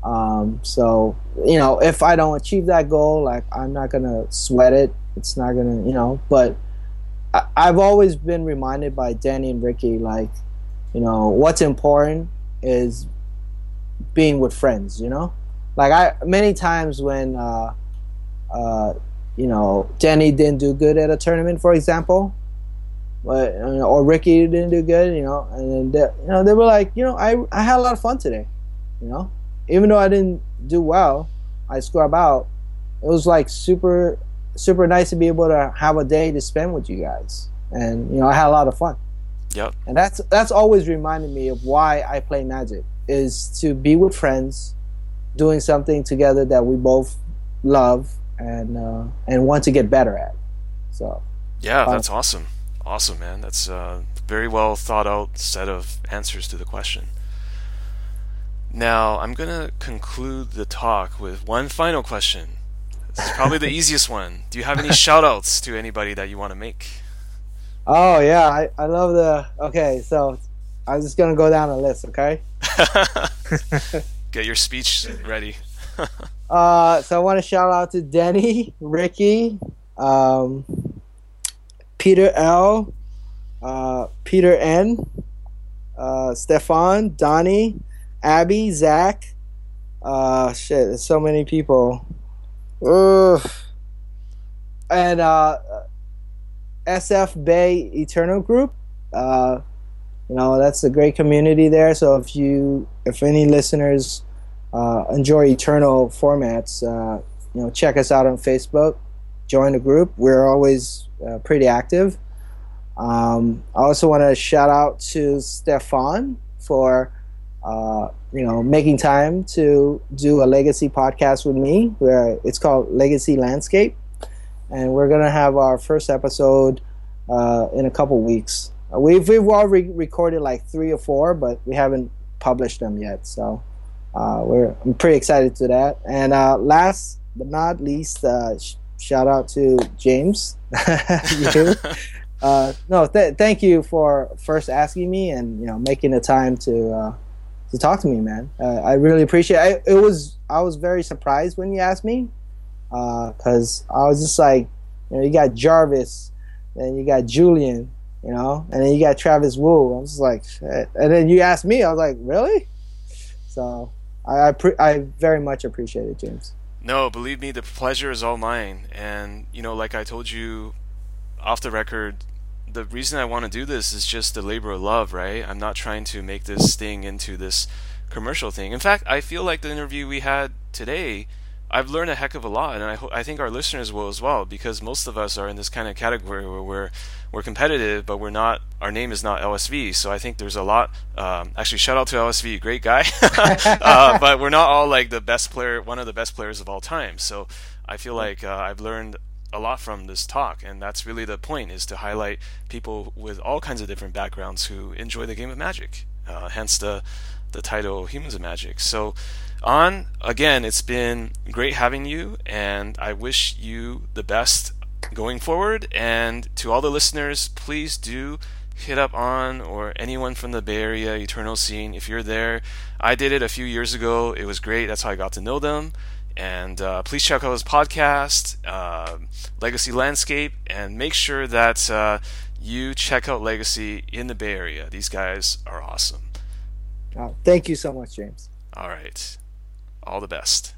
So, you know, if I don't achieve that goal, like, I'm not gonna sweat it. It's not gonna, you know, but I've always been reminded by Danny and Ricky, like, you know, what's important is being with friends, you know? Like, many times when, you know, Danny didn't do good at a tournament, for example, or Ricky didn't do good, you know, and then you know, they were like, you know, I had a lot of fun today, you know? Even though I didn't do well, I scrubbed out, it was like super nice to be able to have a day to spend with you guys, and you know, I had a lot of fun. Yep. And that's always reminded me of why I play Magic, is to be with friends, doing something together that we both love and want to get better at. So yeah, that's awesome, man. That's a very well thought out set of answers to the question. Now I'm gonna conclude the talk with one final question. It's probably the easiest one. Do you have any shout-outs to anybody that you want to make? Oh, yeah. I love the... Okay, so I'm just going to go down a list, okay? Get your speech ready. So I want to shout-out to Denny, Ricky, Peter L., Peter N., Stefan, Donnie, Abby, Zach. Shit, there's so many people. And SF Bay Eternal Group, you know, that's a great community there. So if any listeners enjoy Eternal formats, you know, check us out on Facebook, join the group. We're always pretty active. I also want to shout out to Stefan for you know, making time to do a Legacy podcast with me. Where it's called Legacy Landscape, and we're gonna have our first episode in a couple weeks. We've already recorded like 3 or 4, but we haven't published them yet. So I'm pretty excited to that. And last but not least, shout out to James. Thank you for first asking me and, you know, making the time to talk to me, man. I really appreciate it. I was very surprised when you asked me, because I was just like, you know, you got Jarvis and you got Julian, you know, and then you got Travis Wu. I was just like, shit. And then you asked me, I was like, really? So I very much appreciate it, James. No, believe me, the pleasure is all mine. And, you know, like I told you off the record, the reason I want to do this is just the labor of love, right? I'm not trying to make this thing into this commercial thing. In fact, I feel like the interview we had today, I've learned a heck of a lot, and I think our listeners will as well, because most of us are in this kind of category where we're competitive, but we're not. Our name is not LSV, so I think there's a lot. Actually, shout out to LSV, great guy. But we're not all like the best player, one of the best players of all time. So I feel like I've learned a lot from this talk, and that's really the point, is to highlight people with all kinds of different backgrounds who enjoy the game of Magic, hence the title Humans of Magic. So An, again, it's been great having you, and I wish you the best going forward. And to all the listeners, please do hit up An or anyone from the Bay Area Eternal Scene if you're there. I did it a few years ago. It was great. That's how I got to know them. And please check out his podcast, Legacy Landscape, and make sure that you check out Legacy in the Bay Area. These guys are awesome. Thank you so much, James. All right. All the best.